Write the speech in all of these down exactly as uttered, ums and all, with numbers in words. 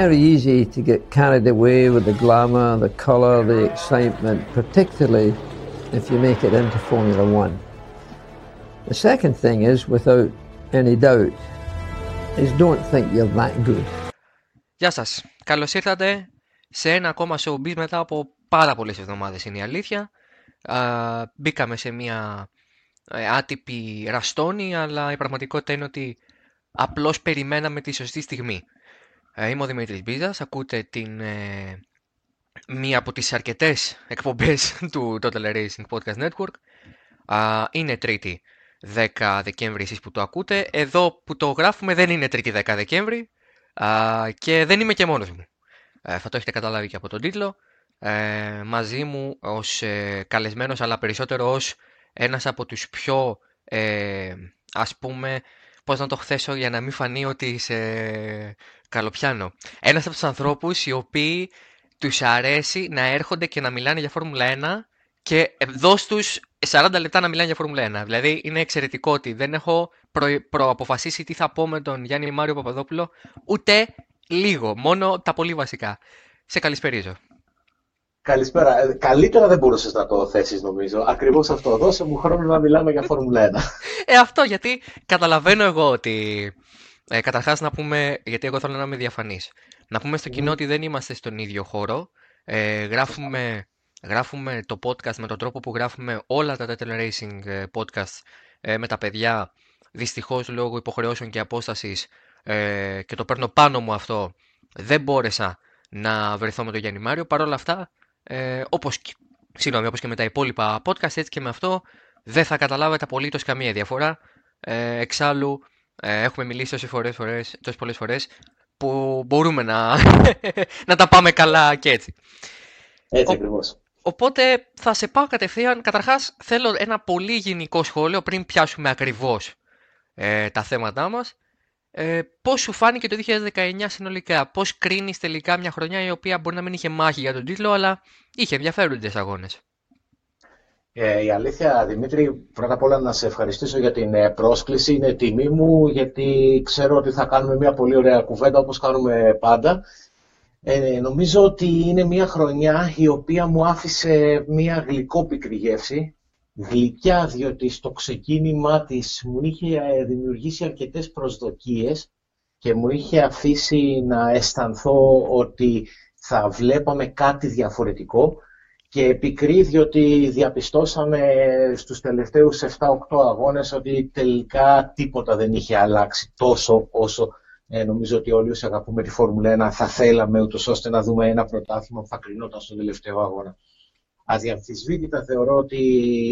very easy to get carried away with the glamour, the colour, the excitement, particularly if you make it into Formula One. The second thing is, without any doubt, is don't think you're that good. Γεια σας. Καλώς ήρθατε σε ένα ακόμα showbiz μετά από πάρα πολλές εβδομάδες, είναι η αλήθεια. Uh, μπήκαμε σε μια uh, άτυπη ραστόνη, αλλά η πραγματικότητα είναι ότι απλώς περιμέναμε τη σωστή στιγμή. Uh, είμαι ο Δημήτρης Μπίζας, ακούτε την, uh, μία από τις αρκετές εκπομπές του Total Racing Podcast Network. Uh, είναι Τρίτη δέκα Δεκέμβρη, εσείς που το ακούτε. Εδώ που το γράφουμε δεν είναι Τρίτη δέκα Δεκέμβρη uh, και δεν είμαι και μόνος μου. Uh, θα το έχετε καταλάβει και από τον τίτλο. Ε, μαζί μου ως ε, καλεσμένος, αλλά περισσότερο ως ένας από τους πιο ε, ας πούμε, πώς να το χθέσω για να μην φανεί ότι σε καλοπιάνω, ένας από τους ανθρώπους οι οποίοι τους αρέσει να έρχονται και να μιλάνε για Φόρμουλα ένα και δώσ' τους σαράντα λεπτά να μιλάνε για Φόρμουλα ένα. Δηλαδή είναι εξαιρετικό ότι δεν έχω προ, προαποφασίσει τι θα πω με τον Γιάννη Μάριο Παπαδόπουλο, ούτε λίγο, μόνο τα πολύ βασικά. Σε καλησπερίζω. Καλησπέρα. Καλύτερα δεν μπορούσες να το θέσεις, νομίζω. Ακριβώς αυτό. Δώσε μου χρόνο να μιλάμε για Φόρμουλα ένα. Ε, αυτό, γιατί καταλαβαίνω εγώ ότι... Ε, καταρχάς να πούμε, γιατί εγώ θέλω να είμαι διαφανής. Να πούμε στο κοινό mm. ότι δεν είμαστε στον ίδιο χώρο. Ε, γράφουμε, γράφουμε το podcast με τον τρόπο που γράφουμε όλα τα Total Racing podcast ε, με τα παιδιά. Δυστυχώς, λόγω υποχρεώσεων και απόστασης, ε, και το παίρνω πάνω μου αυτό, δεν μπόρεσα να βρεθώ με τον Γιάννη Μάριο. Παρ' όλα αυτά, Ε, όπως, συγγνώμη, όπως και με τα υπόλοιπα podcast, έτσι και με αυτό δεν θα καταλάβετε απολύτως καμία διαφορά. ε, Εξάλλου ε, έχουμε μιλήσει τόσες φορές, φορές, τόσες πολλές φορές που μπορούμε να, να τα πάμε καλά και έτσι. Έτσι Ο, ακριβώς. Οπότε θα σε πάω κατευθείαν. Καταρχάς θέλω ένα πολύ γενικό σχόλιο πριν πιάσουμε ακριβώς ε, τα θέματά μας. Ε, πώς σου φάνηκε το δύο χιλιάδες δεκαεννιά συνολικά, πώς κρίνεις τελικά μια χρονιά η οποία μπορεί να μην είχε μάχη για τον τίτλο, αλλά είχε ενδιαφέροντες αγώνες? Ε, η αλήθεια, Δημήτρη, πρώτα απ' όλα να σε ευχαριστήσω για την πρόσκληση, είναι τιμή μου, γιατί ξέρω ότι θα κάνουμε μια πολύ ωραία κουβέντα όπως κάνουμε πάντα. Ε, νομίζω ότι είναι μια χρονιά η οποία μου άφησε μια γλυκόπικρη γεύση. Γλυκιά, διότι στο ξεκίνημά της μου είχε δημιουργήσει αρκετές προσδοκίες και μου είχε αφήσει να αισθανθώ ότι θα βλέπαμε κάτι διαφορετικό, και επικρή διότι διαπιστώσαμε στους τελευταίους επτά οκτώ αγώνες ότι τελικά τίποτα δεν είχε αλλάξει τόσο όσο ε, νομίζω ότι όλοι όσοι αγαπούμε τη Φόρμουλα ένα θα θέλαμε, ούτως ώστε να δούμε ένα πρωτάθλημα που θα κρινόταν στον τελευταίο αγώνα. Αδιαμφισβήτητα θεωρώ ότι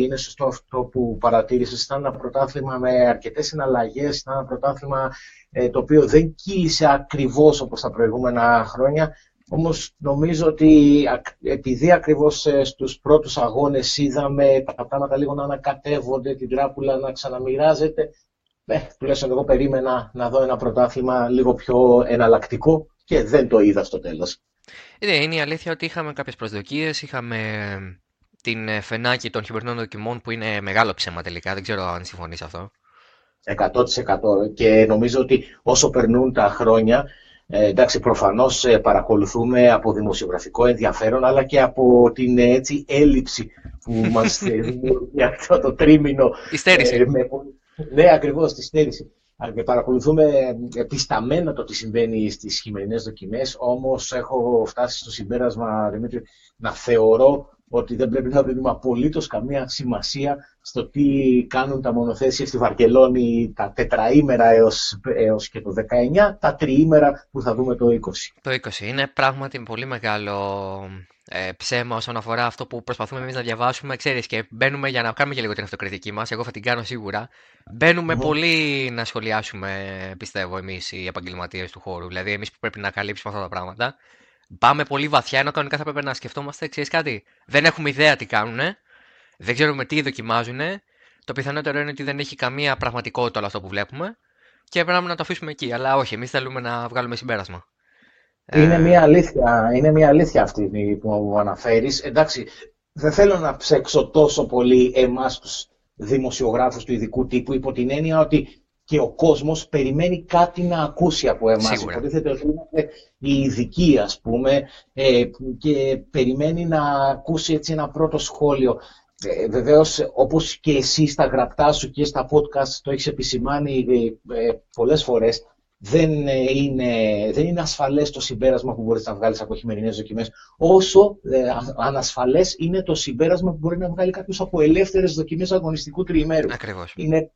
είναι σωστό αυτό που παρατήρησες. Ήταν ένα πρωτάθλημα με αρκετές συναλλαγές, ήταν ένα πρωτάθλημα ε, το οποίο δεν κύλησε ακριβώς όπως τα προηγούμενα χρόνια, όμως νομίζω ότι επειδή ακριβώς ε, στους πρώτους αγώνες είδαμε τα πράγματα λίγο να ανακατεύονται, την τράπουλα να ξαναμοιράζεται, ε, τουλάχιστον εγώ περίμενα να δω ένα πρωτάθλημα λίγο πιο εναλλακτικό και δεν το είδα στο τέλος. Ναι, είναι η αλήθεια ότι είχαμε κάποιες προσδοκίες, είχαμε την φενάκι των χειμερινών δοκιμών που είναι μεγάλο ψέμα τελικά, δεν ξέρω αν συμφωνείς αυτό. εκατό τοις εκατό, και νομίζω ότι όσο περνούν τα χρόνια, εντάξει, προφανώς παρακολουθούμε από δημοσιογραφικό ενδιαφέρον, αλλά και από την έτσι έλλειψη που μας δημιουργεί αυτό το τρίμηνο. Η στέρηση. Ε, με, ναι, ακριβώς, τη στέρηση. Παρακολουθούμε επισταμμένα το τι συμβαίνει στις χειμερινές δοκιμές, όμως έχω φτάσει στο συμπέρασμα, Δημήτρη, να θεωρώ ότι δεν πρέπει να δίνουμε απολύτως καμία σημασία στο τι κάνουν τα μονοθέσια στη Βαρκελόνη τα τετραήμερα έως, έως και το δεκαεννιά, τα τριήμερα που θα δούμε το είκοσι. Το είκοσι είναι πράγματι πολύ μεγάλο ε, ψέμα όσον αφορά αυτό που προσπαθούμε εμείς να διαβάσουμε. Ξέρεις, και μπαίνουμε, για να κάνουμε και λίγο την αυτοκριτική μας, εγώ θα την κάνω σίγουρα, μπαίνουμε mm. πολύ να σχολιάσουμε, πιστεύω, εμείς οι επαγγελματίες του χώρου, δηλαδή εμείς που πρέπει να καλύψουμε αυτά τα πράγματα. Πάμε πολύ βαθιά, ενώ κανονικά θα πρέπει να σκεφτόμαστε, ξέρεις κάτι, δεν έχουμε ιδέα τι κάνουνε, δεν ξέρουμε τι δοκιμάζουνε, το πιθανότερο είναι ότι δεν έχει καμία πραγματικότητα όλο αυτό που βλέπουμε και πρέπει να το αφήσουμε εκεί, αλλά όχι, εμείς θέλουμε να βγάλουμε συμπέρασμα. Είναι, ε... μια, αλήθεια, είναι μια αλήθεια αυτή που μου αναφέρεις. Εντάξει, δεν θέλω να ψέξω τόσο πολύ εμάς τους δημοσιογράφους του ειδικού τύπου, υπό την έννοια ότι... και ο κόσμος περιμένει κάτι να ακούσει από εμάς. Υποτίθεται ότι είμαστε οι ειδικοί, ας πούμε, ε, και περιμένει να ακούσει έτσι ένα πρώτο σχόλιο. Ε, βεβαίως, όπως και εσύ στα γραπτά σου και στα podcast το έχεις επισημάνει ε, ε, πολλές φορές, δεν, ε, είναι, δεν είναι ασφαλές το συμπέρασμα που μπορείς να βγάλεις από χειμερινές δοκιμές, όσο ε, ανασφαλές είναι το συμπέρασμα που μπορεί να βγάλει κάποιος από ελεύθερες δοκιμές αγωνιστικού τριημέρου. Ακριβώς. Είναι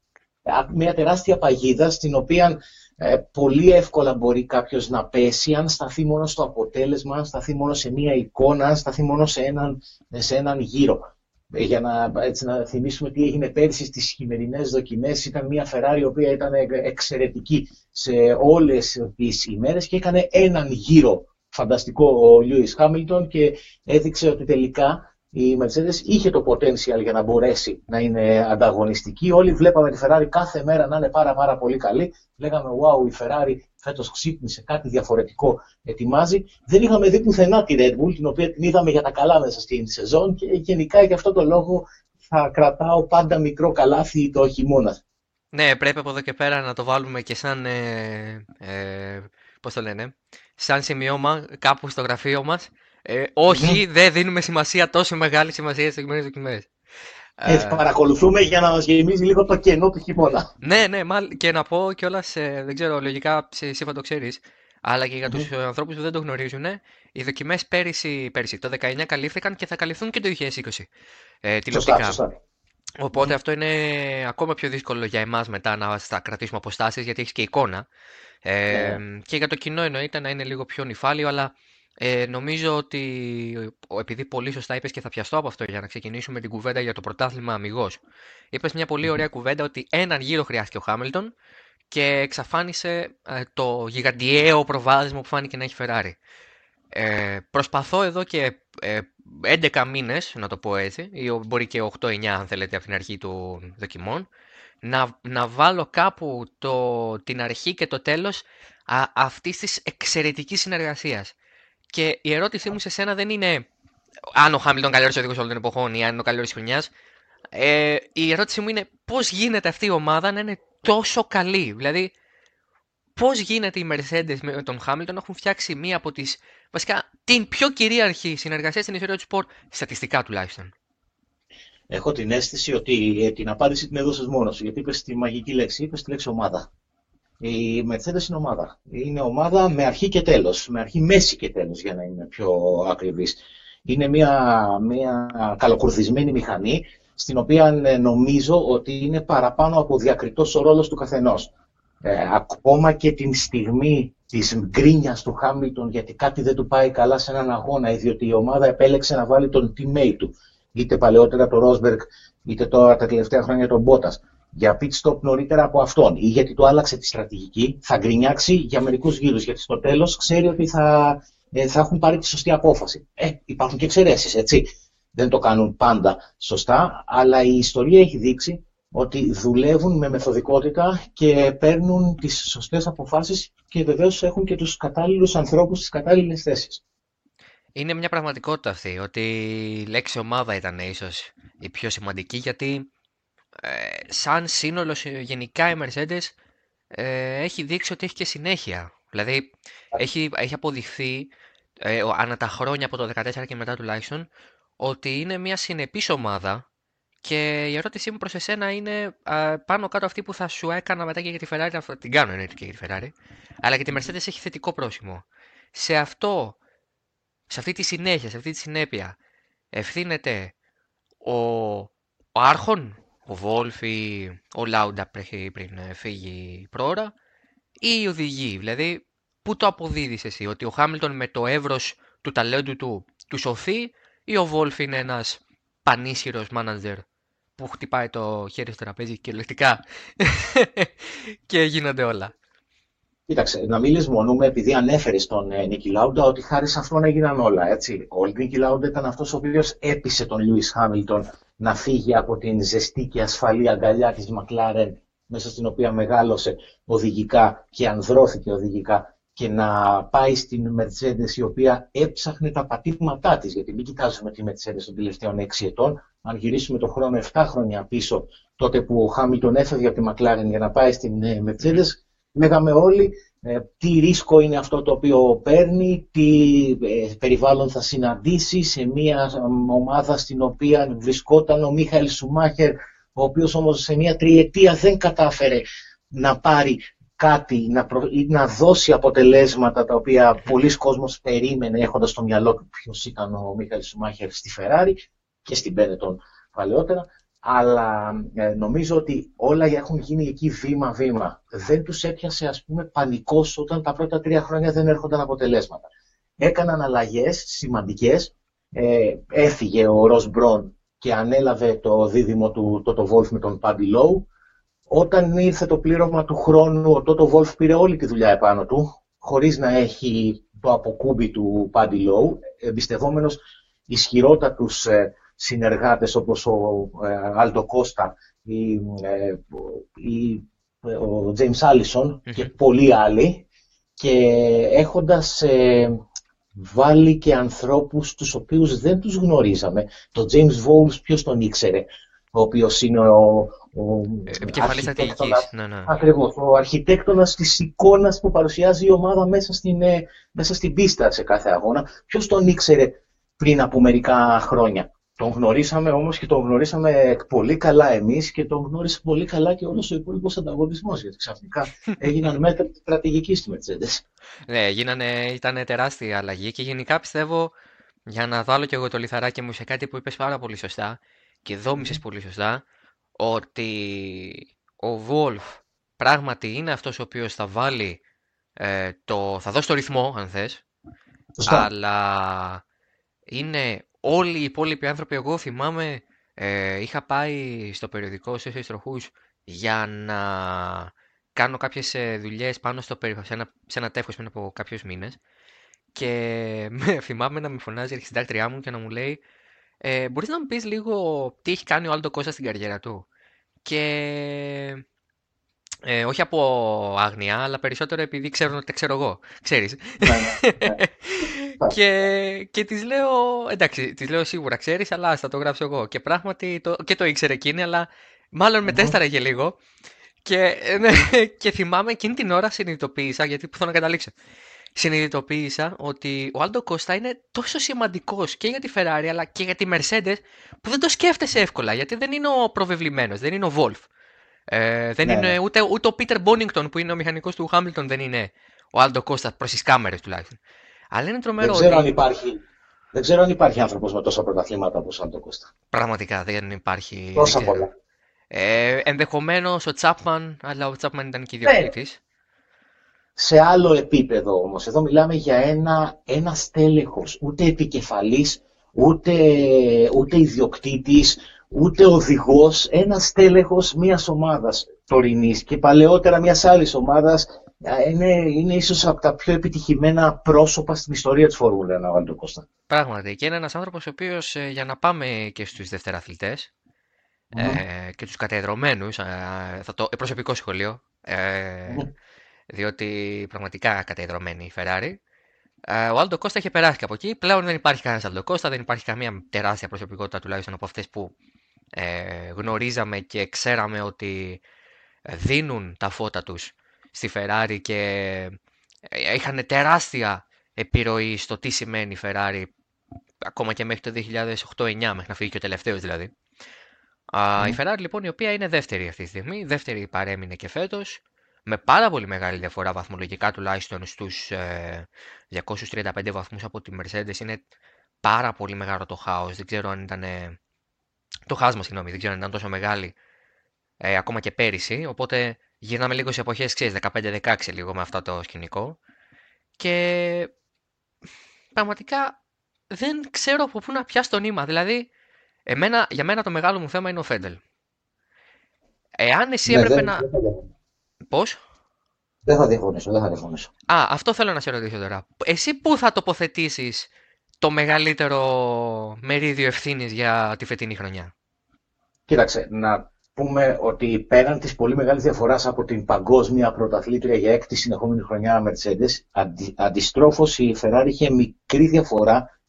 μια τεράστια παγίδα στην οποία ε, πολύ εύκολα μπορεί κάποιος να πέσει αν σταθεί μόνο στο αποτέλεσμα, αν σταθεί μόνο σε μια εικόνα, αν σταθεί μόνο σε έναν, σε έναν γύρο. Για να, έτσι, να θυμίσουμε τι έγινε πέρσι στις χειμερινές δοκιμές, ήταν μια Ferrari η οποία ήταν εξαιρετική σε όλες τις ημέρες και έκανε έναν γύρο φανταστικό ο Lewis Hamilton και έδειξε ότι τελικά η Mercedes είχε το potential για να μπορέσει να είναι ανταγωνιστική. Όλοι βλέπαμε τη Ferrari κάθε μέρα να είναι πάρα πάρα πολύ καλή. Λέγαμε wow, η Ferrari φέτος ξύπνησε, κάτι διαφορετικό ετοιμάζει. Δεν είχαμε δει πουθενά τη Red Bull, την οποία την είδαμε για τα καλά μέσα στην σεζόν και γενικά για αυτό το λόγο θα κρατάω πάντα μικρό καλάθι το χειμώνα. Ναι, πρέπει από εδώ και πέρα να το βάλουμε και σαν, ε, ε, πώς το λένε, σαν σημειώμα κάπου στο γραφείο μας. Ε, όχι, δεν δίνουμε σημασία, τόσο μεγάλη σημασία στις χειμερινές δοκιμές. Ε, παρακολουθούμε για να μας γεμίζει λίγο το κενό του χειμώνα. Ναι, ναι, και να πω κιόλας, δεν ξέρω, λογικά σύμφωνα το ξέρεις, αλλά και για τους mm. ανθρώπους που δεν το γνωρίζουν, οι δοκιμές πέρυσι, πέρυσι το δεκαεννιά καλύφθηκαν και θα καλυφθούν και το είκοσι είκοσι ε, τηλεοπτικά. Σωστά, σωστά. Οπότε mm. αυτό είναι ακόμα πιο δύσκολο για εμάς μετά να στα κρατήσουμε αποστάσεις, γιατί έχεις και εικόνα. Ε, mm. Και για το κοινό εννοείται να είναι λίγο πιο νηφάλιο, αλλά... Ε, νομίζω ότι, επειδή πολύ σωστά είπες και θα πιαστώ από αυτό για να ξεκινήσουμε την κουβέντα για το πρωτάθλημα αμιγώς, είπες μια πολύ ωραία κουβέντα ότι έναν γύρο χρειάστηκε ο Χάμιλτον και εξαφάνισε ε, το γιγαντιαίο προβάδισμα που φάνηκε να έχει Φεράρι. Ε, προσπαθώ εδώ και ε, έντεκα μήνες, να το πω έτσι, ή μπορεί και οκτώ εννιά αν θέλετε από την αρχή των δοκιμών, να, να βάλω κάπου το, την αρχή και το τέλος α, αυτής της εξαιρετικής συνεργασίας. Και η ερώτησή μου σε σένα δεν είναι αν ο Χάμιλτον καλύτερος οδηγός όλων των εποχών ή αν είναι ο καλύτερος της χρονιάς. Ε, η ερώτησή μου είναι πώς γίνεται αυτή η ομάδα να είναι τόσο καλή. Δηλαδή, πώς γίνεται οι Mercedes με τον Χάμιλτον να έχουν φτιάξει μία από τις, βασικά, την πιο κυρίαρχη συνεργασία στην ιστορία του σπορτ, στατιστικά τουλάχιστον. Έχω την αίσθηση ότι την απάντηση την έδωσες μόνος σου, γιατί είπες τη μαγική λέξη, είπες τη λέξη ομάδα. Η Mercedes είναι ομάδα. Είναι ομάδα με αρχή και τέλος, με αρχή, μέση και τέλος, για να είναι πιο ακριβής. Είναι μια, μια καλοκουρδισμένη μηχανή, στην οποία νομίζω ότι είναι παραπάνω από διακριτός ο ρόλος του καθενός. Ε, ακόμα και την στιγμή της γκρίνιας του Χάμιλτον, γιατί κάτι δεν του πάει καλά σε έναν αγώνα, διότι η ομάδα επέλεξε να βάλει τον teammate του, είτε παλαιότερα τον Rosberg, είτε τώρα τα τελευταία χρόνια τον Μπότας, για pit stop νωρίτερα από αυτόν ή γιατί του άλλαξε τη στρατηγική, θα γκρινιάξει για μερικούς γύρους, γιατί στο τέλος ξέρει ότι θα, ε, θα έχουν πάρει τη σωστή απόφαση. Ε, υπάρχουν και εξαιρέσεις, έτσι. Δεν το κάνουν πάντα σωστά, αλλά η ιστορία έχει δείξει ότι δουλεύουν με μεθοδικότητα και παίρνουν τις σωστές αποφάσεις και βεβαίως έχουν και τους κατάλληλους ανθρώπους στις κατάλληλες θέσεις. Είναι μια πραγματικότητα αυτή, ότι η λέξη ομάδα ήταν ίσως η πιο σημαντική, γιατί Ε, σαν σύνολο γενικά η Mercedes ε, έχει δείξει ότι έχει και συνέχεια. Δηλαδή έχει, έχει αποδειχθεί ε, ανά τα χρόνια από το δύο χιλιάδες δεκατέσσερα και μετά τουλάχιστον ότι είναι μια συνεπής ομάδα και η ερώτησή μου προς εσένα είναι ε, πάνω κάτω αυτή που θα σου έκανα μετά και για τη Ferrari, θα την κάνω εννοείται και για τη Ferrari, αλλά και τη Mercedes έχει θετικό πρόσημο. Σε αυτό, σε αυτή τη συνέχεια, σε αυτή τη συνέπεια ευθύνεται ο, ο Άρχον, ο Wolff ή ο Lauda πριν φύγει προώρα, ή οι οδηγοί, δηλαδή πού το αποδίδεις εσύ, ότι ο Χάμιλτον με το εύρος του ταλέντου του του σωθεί ή ο Wolff είναι ένας πανίσχυρος μάνατζερ που χτυπάει το χέρι στο τραπέζι και λεκτικά και γίνονται όλα. Κοίταξε, να μην λησμονούμε, επειδή ανέφερες τον ε, Νίκη Λάουντα, ότι χάρη σε αυτόν έγιναν όλα, έτσι. Ο Νίκη Λάουντα ήταν αυτός ο οποίος έπεισε τον Λούις Χάμιλτον να φύγει από την ζεστή και ασφαλή αγκαλιά της McLaren, μέσα στην οποία μεγάλωσε οδηγικά και ανδρώθηκε οδηγικά, και να πάει στην Mercedes, η οποία έψαχνε τα πατήματά της, γιατί μην κοιτάζουμε τη Mercedes των τελευταίων έξι ετών. Αν γυρίσουμε το χρόνο εφτά χρόνια πίσω, τότε που ο Hamilton έφευγε από τη McLaren για να πάει στην Mercedes, λέγαμε όλοι ε, τι ρίσκο είναι αυτό το οποίο παίρνει, τι ε, περιβάλλον θα συναντήσει σε μια ομάδα στην οποία βρισκόταν ο Μίχαελ Σουμάχερ, ο οποίος όμως σε μια τριετία δεν κατάφερε να πάρει κάτι, να, προ... να δώσει αποτελέσματα τα οποία πολλοί κόσμος περίμενε, έχοντας στο μυαλό του ποιος ήταν ο Μίχαελ Σουμάχερ στη Ferrari και στην Benetton παλαιότερα. Αλλά ε, νομίζω ότι όλα έχουν γίνει εκεί βήμα-βήμα. Δεν τους έπιασε, ας πούμε, πανικός όταν τα πρώτα τρία χρόνια δεν έρχονταν αποτελέσματα. Έκαναν αλλαγές σημαντικές. Ε, έφυγε ο Ross Brawn και ανέλαβε το δίδυμο του Toto Wolff με τον Paddy Lowe. Όταν ήρθε το πλήρωμα του χρόνου, ο Toto Wolff πήρε όλη τη δουλειά επάνω του, χωρίς να έχει το αποκούμπι του Paddy Lowe, εμπιστευόμενος ισχυρότατους ε, συνεργάτες όπως ο Aldo Costa ή, ή ο James Allison και πολλοί άλλοι, και έχοντας ε, βάλει και ανθρώπους τους οποίους δεν τους γνωρίζαμε. Το James Vourdas ποιος τον ήξερε, ο οποίος είναι ο, ο αρχιτέκτονας, ναι, ναι. Ακριβώς, ο αρχιτέκτονας της εικόνας που παρουσιάζει η ομάδα μέσα στην, μέσα στην πίστα σε κάθε αγώνα. Ποιος τον ήξερε πριν από μερικά χρόνια. Τον γνωρίσαμε όμως και τον γνωρίσαμε πολύ καλά εμείς και τον γνώρισε πολύ καλά και όλος ο υπόλοιπος ανταγωνισμός, γιατί ξαφνικά έγιναν μέτρα στρατηγικής του Mercedes. Ναι, ήταν τεράστια αλλαγή και γενικά πιστεύω, για να βάλω και εγώ το λιθαράκι μου σε κάτι που είπες πάρα πολύ σωστά και δόμησες πολύ σωστά, ότι ο Wolff πράγματι είναι αυτός ο οποίος θα βάλει, ε, το, θα δώσει το ρυθμό αν θες, σωστά. Αλλά είναι... Όλοι οι υπόλοιποι άνθρωποι, εγώ θυμάμαι, ε, είχα πάει στο περιοδικό σε τροχούς για να κάνω κάποιες δουλειές πάνω στο περιοδικό, σε ένα, ένα τεύχος πριν από κάποιους μήνες, και με, θυμάμαι να με φωνάζει η αρχισυντάκτριά μου και να μου λέει ε, «Μπορείς να μου πεις λίγο τι έχει κάνει ο Άλντο Κώστα στην καριέρα του?» Και ε, όχι από άγνοια, αλλά περισσότερο επειδή ξέρουν ότι τα ξέρω εγώ, ξέρεις. Και, και της λέω, εντάξει, της λέω σίγουρα ξέρεις, αλλά θα το γράψω εγώ. Και πράγματι το, και το ήξερε εκείνη, αλλά μάλλον με τέσταραγε λίγο. Και, και θυμάμαι εκείνη την ώρα συνειδητοποίησα, γιατί που θέλω να καταλήξω. Συνειδητοποίησα ότι ο Άλντο Κώστα είναι τόσο σημαντικός και για τη Ferrari, αλλά και για τη Mercedes, που δεν το σκέφτεσαι εύκολα, γιατί δεν είναι ο προβεβλημένος, δεν είναι ο Wolff. Ε, δεν ναι. είναι ούτε, ούτε ο Πίτερ Μπόνιγκτον που είναι ο μηχανικός του Χάμιλτον, δεν είναι ο Άλντο Κώστα προς τις κάμερες τουλάχιστον. Αλλά είναι τρομερό. Δεν ξέρω, ότι... αν υπάρχει, δεν ξέρω αν υπάρχει άνθρωπος με τόσα πρωταθλήματα όπως ο Άλντο Κώστα. Πραγματικά δεν υπάρχει. Τόσα πολλά. Ε, ενδεχομένως ο Τσάπμαν, αλλά ο Τσάπμαν ήταν και ιδιοκτήτης. Ναι. Σε άλλο επίπεδο όμως. Εδώ μιλάμε για ένα, ένα στέλεχος. Ούτε επικεφαλής, ούτε, ούτε ιδιοκτήτης, ούτε οδηγός. Ένα στέλεχος μιας ομάδας τωρινής και παλαιότερα μιας άλλης ομάδας. Είναι, είναι ίσως από τα πιο επιτυχημένα πρόσωπα στην ιστορία της Φόρμουλα ένα, ο Άλντο Κώστα. Πράγματι. Και είναι ένας άνθρωπος ο οποίος, για να πάμε και στους δευτεραθλητές mm. ε, και τους κατεδρωμένους, ε, θα το, ε, προσωπικό σχολείο, ε, mm. διότι πραγματικά κατεδρωμένη η Ferrari, ε, ο Άλντο Κώστα είχε περάσει από εκεί. Πλέον δεν υπάρχει κανένας Άλντο Κώστα, δεν υπάρχει καμία τεράστια προσωπικότητα, τουλάχιστον από αυτές που ε, γνωρίζαμε και ξέραμε ότι δίνουν τα φώτα τους στη Ferrari και είχαν τεράστια επιρροή στο τι σημαίνει η Ferrari ακόμα και μέχρι το δύο χιλιάδες οκτώ εννιά, μέχρι να φύγει και ο τελευταίος δηλαδή. Mm. Η Ferrari λοιπόν, η οποία είναι δεύτερη αυτή τη στιγμή, δεύτερη παρέμεινε και φέτος, με πάρα πολύ μεγάλη διαφορά βαθμολογικά, τουλάχιστον στους ε, διακόσιους τριάντα πέντε βαθμούς από τη Mercedes. Είναι πάρα πολύ μεγάλο το χάος, δεν ξέρω αν ήταν, ε, το χάσμα συγγνώμη, δεν ξέρω αν ήταν τόσο μεγάλη ε, ακόμα και πέρυσι, οπότε... Γυρνάμε λίγο σε εποχές, ξέρεις, δεκαπέντε δεκαέξι λίγο με αυτό το σκηνικό. Και πραγματικά δεν ξέρω από πού να πιάσω το νήμα. Δηλαδή, εμένα, για μένα το μεγάλο μου θέμα είναι ο Vettel. Εάν εσύ ναι, έπρεπε δεν, να... Δεν Πώς? Δεν θα διαφωνήσω, δεν θα διαφωνήσω. Α, αυτό θέλω να σε ρωτήσω τώρα. Εσύ πού θα τοποθετήσεις το μεγαλύτερο μερίδιο ευθύνης για τη φετινή χρονιά? Κοίταξε, να... πούμε ότι πέραν της πολύ μεγάλης διαφοράς από την παγκόσμια πρωταθλήτρια για έκτη συνεχόμενη χρονιά Mercedes, αντι, αντιστρόφως η Ferrari είχε μικρή διαφορά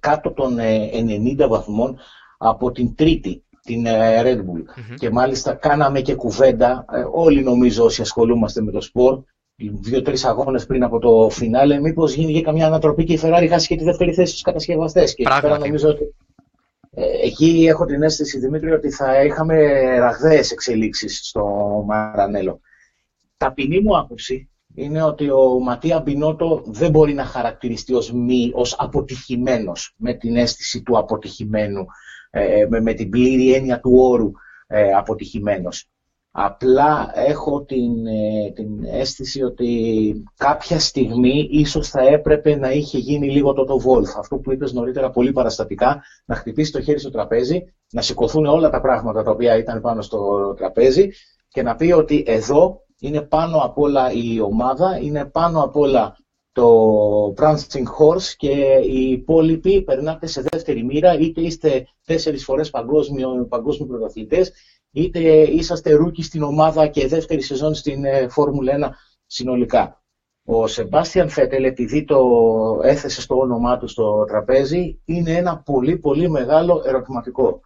κάτω των ενενήντα βαθμών από την τρίτη, την Red Bull. Mm-hmm. Και μάλιστα κάναμε και κουβέντα, όλοι νομίζω όσοι ασχολούμαστε με το σπορ, δύο-τρεις αγώνες πριν από το φινάλε, μήπως γίνει καμιά ανατροπή και η Ferrari χάσει και τη δεύτερη θέση στους κατασκευαστές. Και πέρα νομίζω ότι εκεί έχω την αίσθηση, Δημήτρη, ότι θα είχαμε ραγδαίες εξελίξεις στο Μαρανέλο. Ταπεινή μου άποψη είναι ότι ο Ματία Μπινότο δεν μπορεί να χαρακτηριστεί ως μη, ως αποτυχημένος, με την αίσθηση του αποτυχημένου, με την πλήρη έννοια του όρου αποτυχημένος. Απλά έχω την, την αίσθηση ότι κάποια στιγμή ίσως θα έπρεπε να είχε γίνει λίγο το Toto Wolff. Αυτό που είπες νωρίτερα πολύ παραστατικά, να χτυπήσει το χέρι στο τραπέζι, να σηκωθούν όλα τα πράγματα τα οποία ήταν πάνω στο τραπέζι και να πει ότι εδώ είναι πάνω απ' όλα η ομάδα, είναι πάνω απ' όλα το prancing horse και οι υπόλοιποι περνάτε σε δεύτερη μοίρα, είτε είστε τέσσερις φορές παγκόσμιοι πρωταθλητές, είτε είσαστε ρούκι στην ομάδα και δεύτερη σεζόν στην Φόρμουλα ένα συνολικά. Ο Σεμπάστιαν Φέτελ, επειδή το έθεσε στο όνομά του στο τραπέζι, είναι ένα πολύ πολύ μεγάλο ερωτηματικό.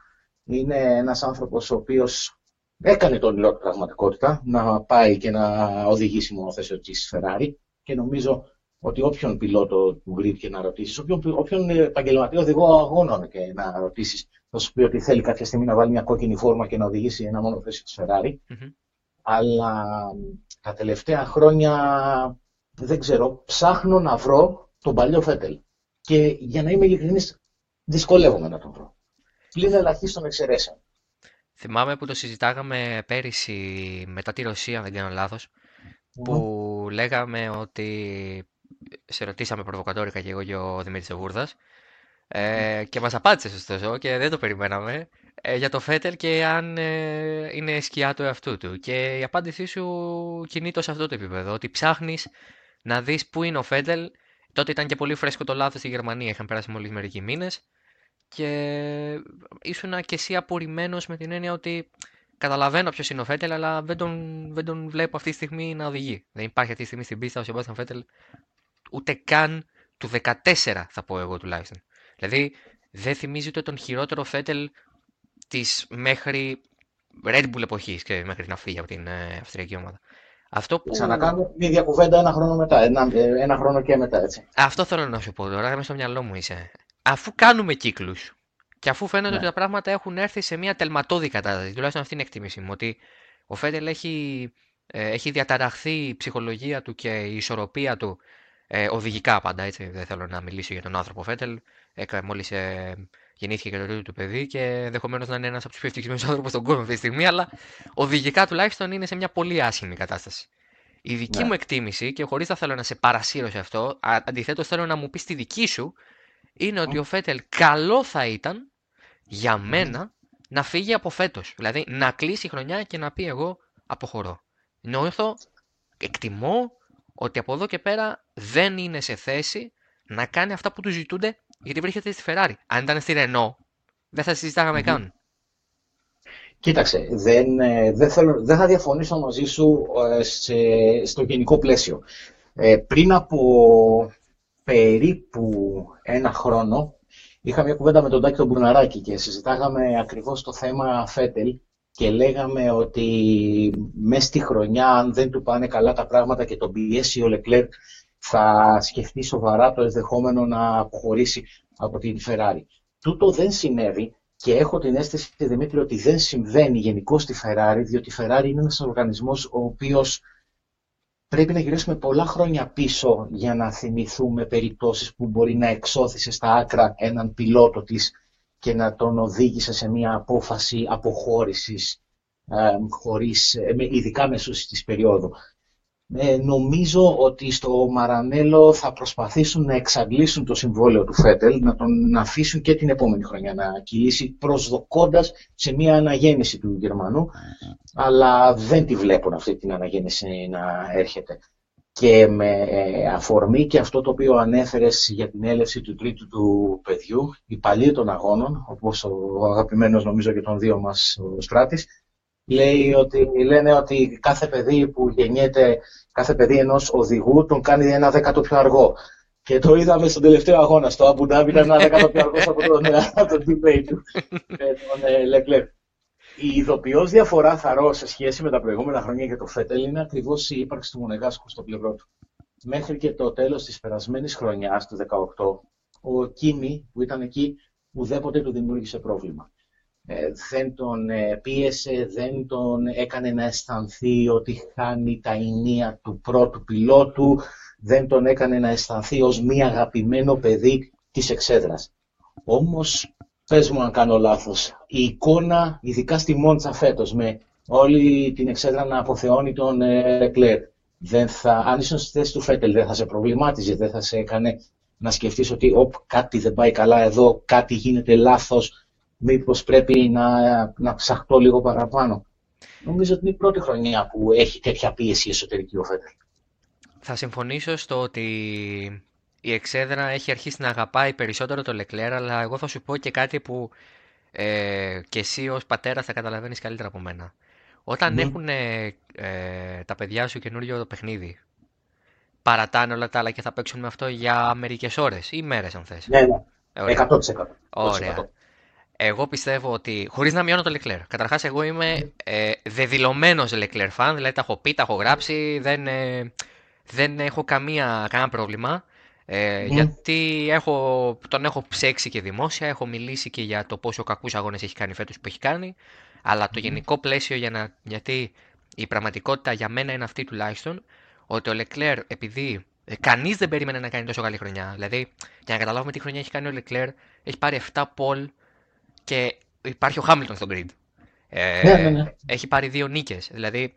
Είναι ένας άνθρωπος ο οποίος έκανε το όνειρό του πραγματικότητα, να πάει και να οδηγήσει μονοθέσιο της Ferrari, και νομίζω ότι όποιον πιλότο του γκριντ και να ρωτήσεις, όποιον, όποιον επαγγελματία οδηγό αγώνων και να ρωτήσεις, θα σου πει ότι θέλει κάποια στιγμή να βάλει μια κόκκινη φόρμα και να οδηγήσει ένα μονοθέσιο της Ferrari. Mm-hmm. Αλλά τα τελευταία χρόνια, δεν ξέρω, ψάχνω να βρω τον παλιό Φέτελ. Και για να είμαι ειλικρινής, δυσκολεύομαι να τον βρω. Πλην ελαχίστων εξαιρέσεων. Θυμάμαι που το συζητάγαμε πέρυσι μετά τη Ρωσία, αν δεν κάνω λάθος, mm-hmm. που λέγαμε ότι σε ρωτήσαμε προβοκατόρικα και εγώ και ο Δημήτρης Βούρδας, ε, και μας απάντησε ωστόσο και δεν το περιμέναμε, ε, για το Φέτελ και αν ε, είναι σκιά του εαυτού του. Και η απάντησή σου κινείται σε αυτό το επίπεδο, ότι ψάχνεις να δεις πού είναι ο Φέτελ. Τότε ήταν και πολύ φρέσκο το λάθος στη Γερμανία, είχαν περάσει μόλις μερικοί μήνες. Και ήσουν και εσύ απορριμμένος με την έννοια ότι καταλαβαίνω ποιος είναι ο Φέτελ, αλλά δεν τον, δεν τον βλέπω αυτή τη στιγμή να οδηγεί. Δεν υπάρχει αυτή τη στιγμή στην πίστα ο Σεμπάστιαν Φέτελ, ούτε καν του δεκατέσσερα, θα πω εγώ τουλάχιστον. Δηλαδή, δεν θυμίζει ούτε τον χειρότερο Φέτελ της μέχρι Red Bull εποχής, και μέχρι να φύγει από την ε, Αυστριακή ομάδα. Αυτό που... Ξανακάνουμε την ίδια κουβέντα ένα χρόνο μετά, ένα, ένα χρόνο και μετά, έτσι. Αυτό θέλω να σου πω τώρα, μέσα στο μυαλό μου είσαι. Αφού κάνουμε κύκλους και αφού φαίνεται ναι. ότι τα πράγματα έχουν έρθει σε μια τελματώδη κατάσταση, τουλάχιστον αυτή είναι η εκτίμησή μου, ότι ο Φέτελ έχει, ε, έχει διαταραχθεί η ψυχολογία του και η ισορροπία του, ε, οδηγικά πάντα, έτσι, δεν θέλω να μιλήσω για τον άνθρωπο Φέτελ, ε, μόλις ε, γεννήθηκε και το τρίτο του παιδί και ενδεχομένως να είναι ένας από τους πιο ευτυχισμένους άνθρωπους στον κόσμο αυτή τη στιγμή, αλλά οδηγικά τουλάχιστον είναι σε μια πολύ άσχημη κατάσταση. Η δική ναι. μου εκτίμηση, και χωρίς να θέλω να σε παρασύρω σε αυτό, αντιθέτως θέλω να μου πεις τη δική σου, είναι ότι ο Φέτελ καλό θα ήταν για μένα να φύγει από φέτος. Δηλαδή να κλείσει η χρονιά και να πει εγώ αποχωρώ. Νιώθω, εκτιμώ ότι από εδώ και πέρα δεν είναι σε θέση να κάνει αυτά που του ζητούνται, γιατί βρίσκεται στη Ferrari. Αν ήταν στη Renault, δεν θα συζητάγαμε mm-hmm. καν. Κοίταξε, δεν, δεν, θέλω, δεν θα διαφωνήσω μαζί σου σε, στο γενικό πλαίσιο. Ε, πριν από... περίπου ένα χρόνο είχα μια κουβέντα με τον Τάκη τον Μπουναράκη και συζητάγαμε ακριβώς το θέμα Φέτελ και λέγαμε ότι μες στη χρονιά, αν δεν του πάνε καλά τα πράγματα και τον πιέσει ο Leclerc, θα σκεφτεί σοβαρά το ενδεχόμενο να αποχωρήσει από την Ferrari. Τούτο δεν συνέβη και έχω την αίσθηση, Δημήτρη, ότι δεν συμβαίνει γενικώς στη Ferrari, διότι η Ferrari είναι ένας οργανισμός ο οποίος πρέπει να γυρίσουμε πολλά χρόνια πίσω για να θυμηθούμε περιπτώσεις που μπορεί να εξώθησε στα άκρα έναν πιλότο της και να τον οδήγησε σε μια απόφαση αποχώρησης, ε, χωρίς, ειδικά μεσούς της περίοδου. Ε, νομίζω ότι στο Μαρανέλο θα προσπαθήσουν να εξαντλήσουν το συμβόλαιο του Φέτελ, να τον να αφήσουν και την επόμενη χρονιά να κυλήσει, προσδοκώντας σε μια αναγέννηση του Γερμανού, αλλά δεν τη βλέπουν αυτή την αναγέννηση να έρχεται. Και με αφορμή και αυτό το οποίο ανέφερες για την έλευση του τρίτου του παιδιού, οι παλιοί των αγώνων, όπως ο αγαπημένος νομίζω και των δύο μας ο Στράτης, λέει ότι, λένε ότι κάθε παιδί που γεννιέται, κάθε παιδί ενός οδηγού, τον κάνει ένα δέκατο πιο αργό. Και το είδαμε στον τελευταίο αγώνα στο Αμπουντάμπι, ήταν ένα δέκατο πιο αργός από τον teammate του, τον Λεκλέρ. Η ειδοποιώς διαφορά, θαρώ, σε σχέση με τα προηγούμενα χρόνια για το Φέτελ είναι ακριβώς η ύπαρξη του Μονεγάσκου στο πλευρό του. Μέχρι και το τέλος της περασμένης χρονιάς, του δύο χιλιάδες δεκαοκτώ, ο Κίμι που ήταν εκεί ουδέποτε του δημιούργησε πρόβλημα. Ε, δεν τον ε, πίεσε, δεν τον έκανε να αισθανθεί ότι χάνει τα ηνία του πρώτου πιλότου, δεν τον έκανε να αισθανθεί ως μη αγαπημένο παιδί της εξέδρας. Όμως, πες μου αν κάνω λάθος, η εικόνα, ειδικά στη Μόντσα φέτος, με όλη την εξέδρα να αποθεώνει τον Leclerc, δεν θα, αν ήσουν στη θέση του Φέτελ, δεν θα σε προβλημάτιζε, δεν θα σε έκανε να σκεφτείς ότι «Οπ, κάτι δεν πάει καλά εδώ, κάτι γίνεται λάθος, μήπως πρέπει να, να ψαχτώ λίγο παραπάνω». Νομίζω ότι είναι η πρώτη χρονιά που έχει τέτοια πίεση εσωτερική ο Φέτελ. Θα συμφωνήσω στο ότι η εξέδρα έχει αρχίσει να αγαπάει περισσότερο το Leclerc, αλλά εγώ θα σου πω και κάτι που ε, και εσύ ως πατέρα θα καταλαβαίνεις καλύτερα από μένα. Όταν mm. έχουν ε, ε, τα παιδιά σου καινούριο παιχνίδι, παρατάνε όλα τα άλλα και θα παίξουν με αυτό για μερικές ώρες ή μέρες, αν θες. Ναι, ναι. εκατό τοις εκατό. Ωραία. Εγώ πιστεύω ότι, χωρίς να μειώνω το Leclerc, καταρχάς εγώ είμαι ε, δεδηλωμένος Leclerc fan, δηλαδή τα έχω πει, τα έχω γράψει, δεν, ε, δεν έχω καμία, κανένα πρόβλημα. Ε, mm. Γιατί έχω, τον έχω ψέξει και δημόσια, έχω μιλήσει και για το πόσο κακούς αγώνες έχει κάνει φέτος που έχει κάνει, αλλά το mm. γενικό πλαίσιο για να, γιατί η πραγματικότητα για μένα είναι αυτή τουλάχιστον, ότι ο Leclerc, επειδή ε, κανείς δεν περίμενε να κάνει τόσο καλή χρονιά, δηλαδή για να καταλάβουμε τι χρονιά έχει κάνει ο Leclerc, έχει πάρει εφτά πολ και υπάρχει ο Hamilton στον grid, ε, ναι, ναι, ναι. έχει πάρει δύο νίκες, δηλαδή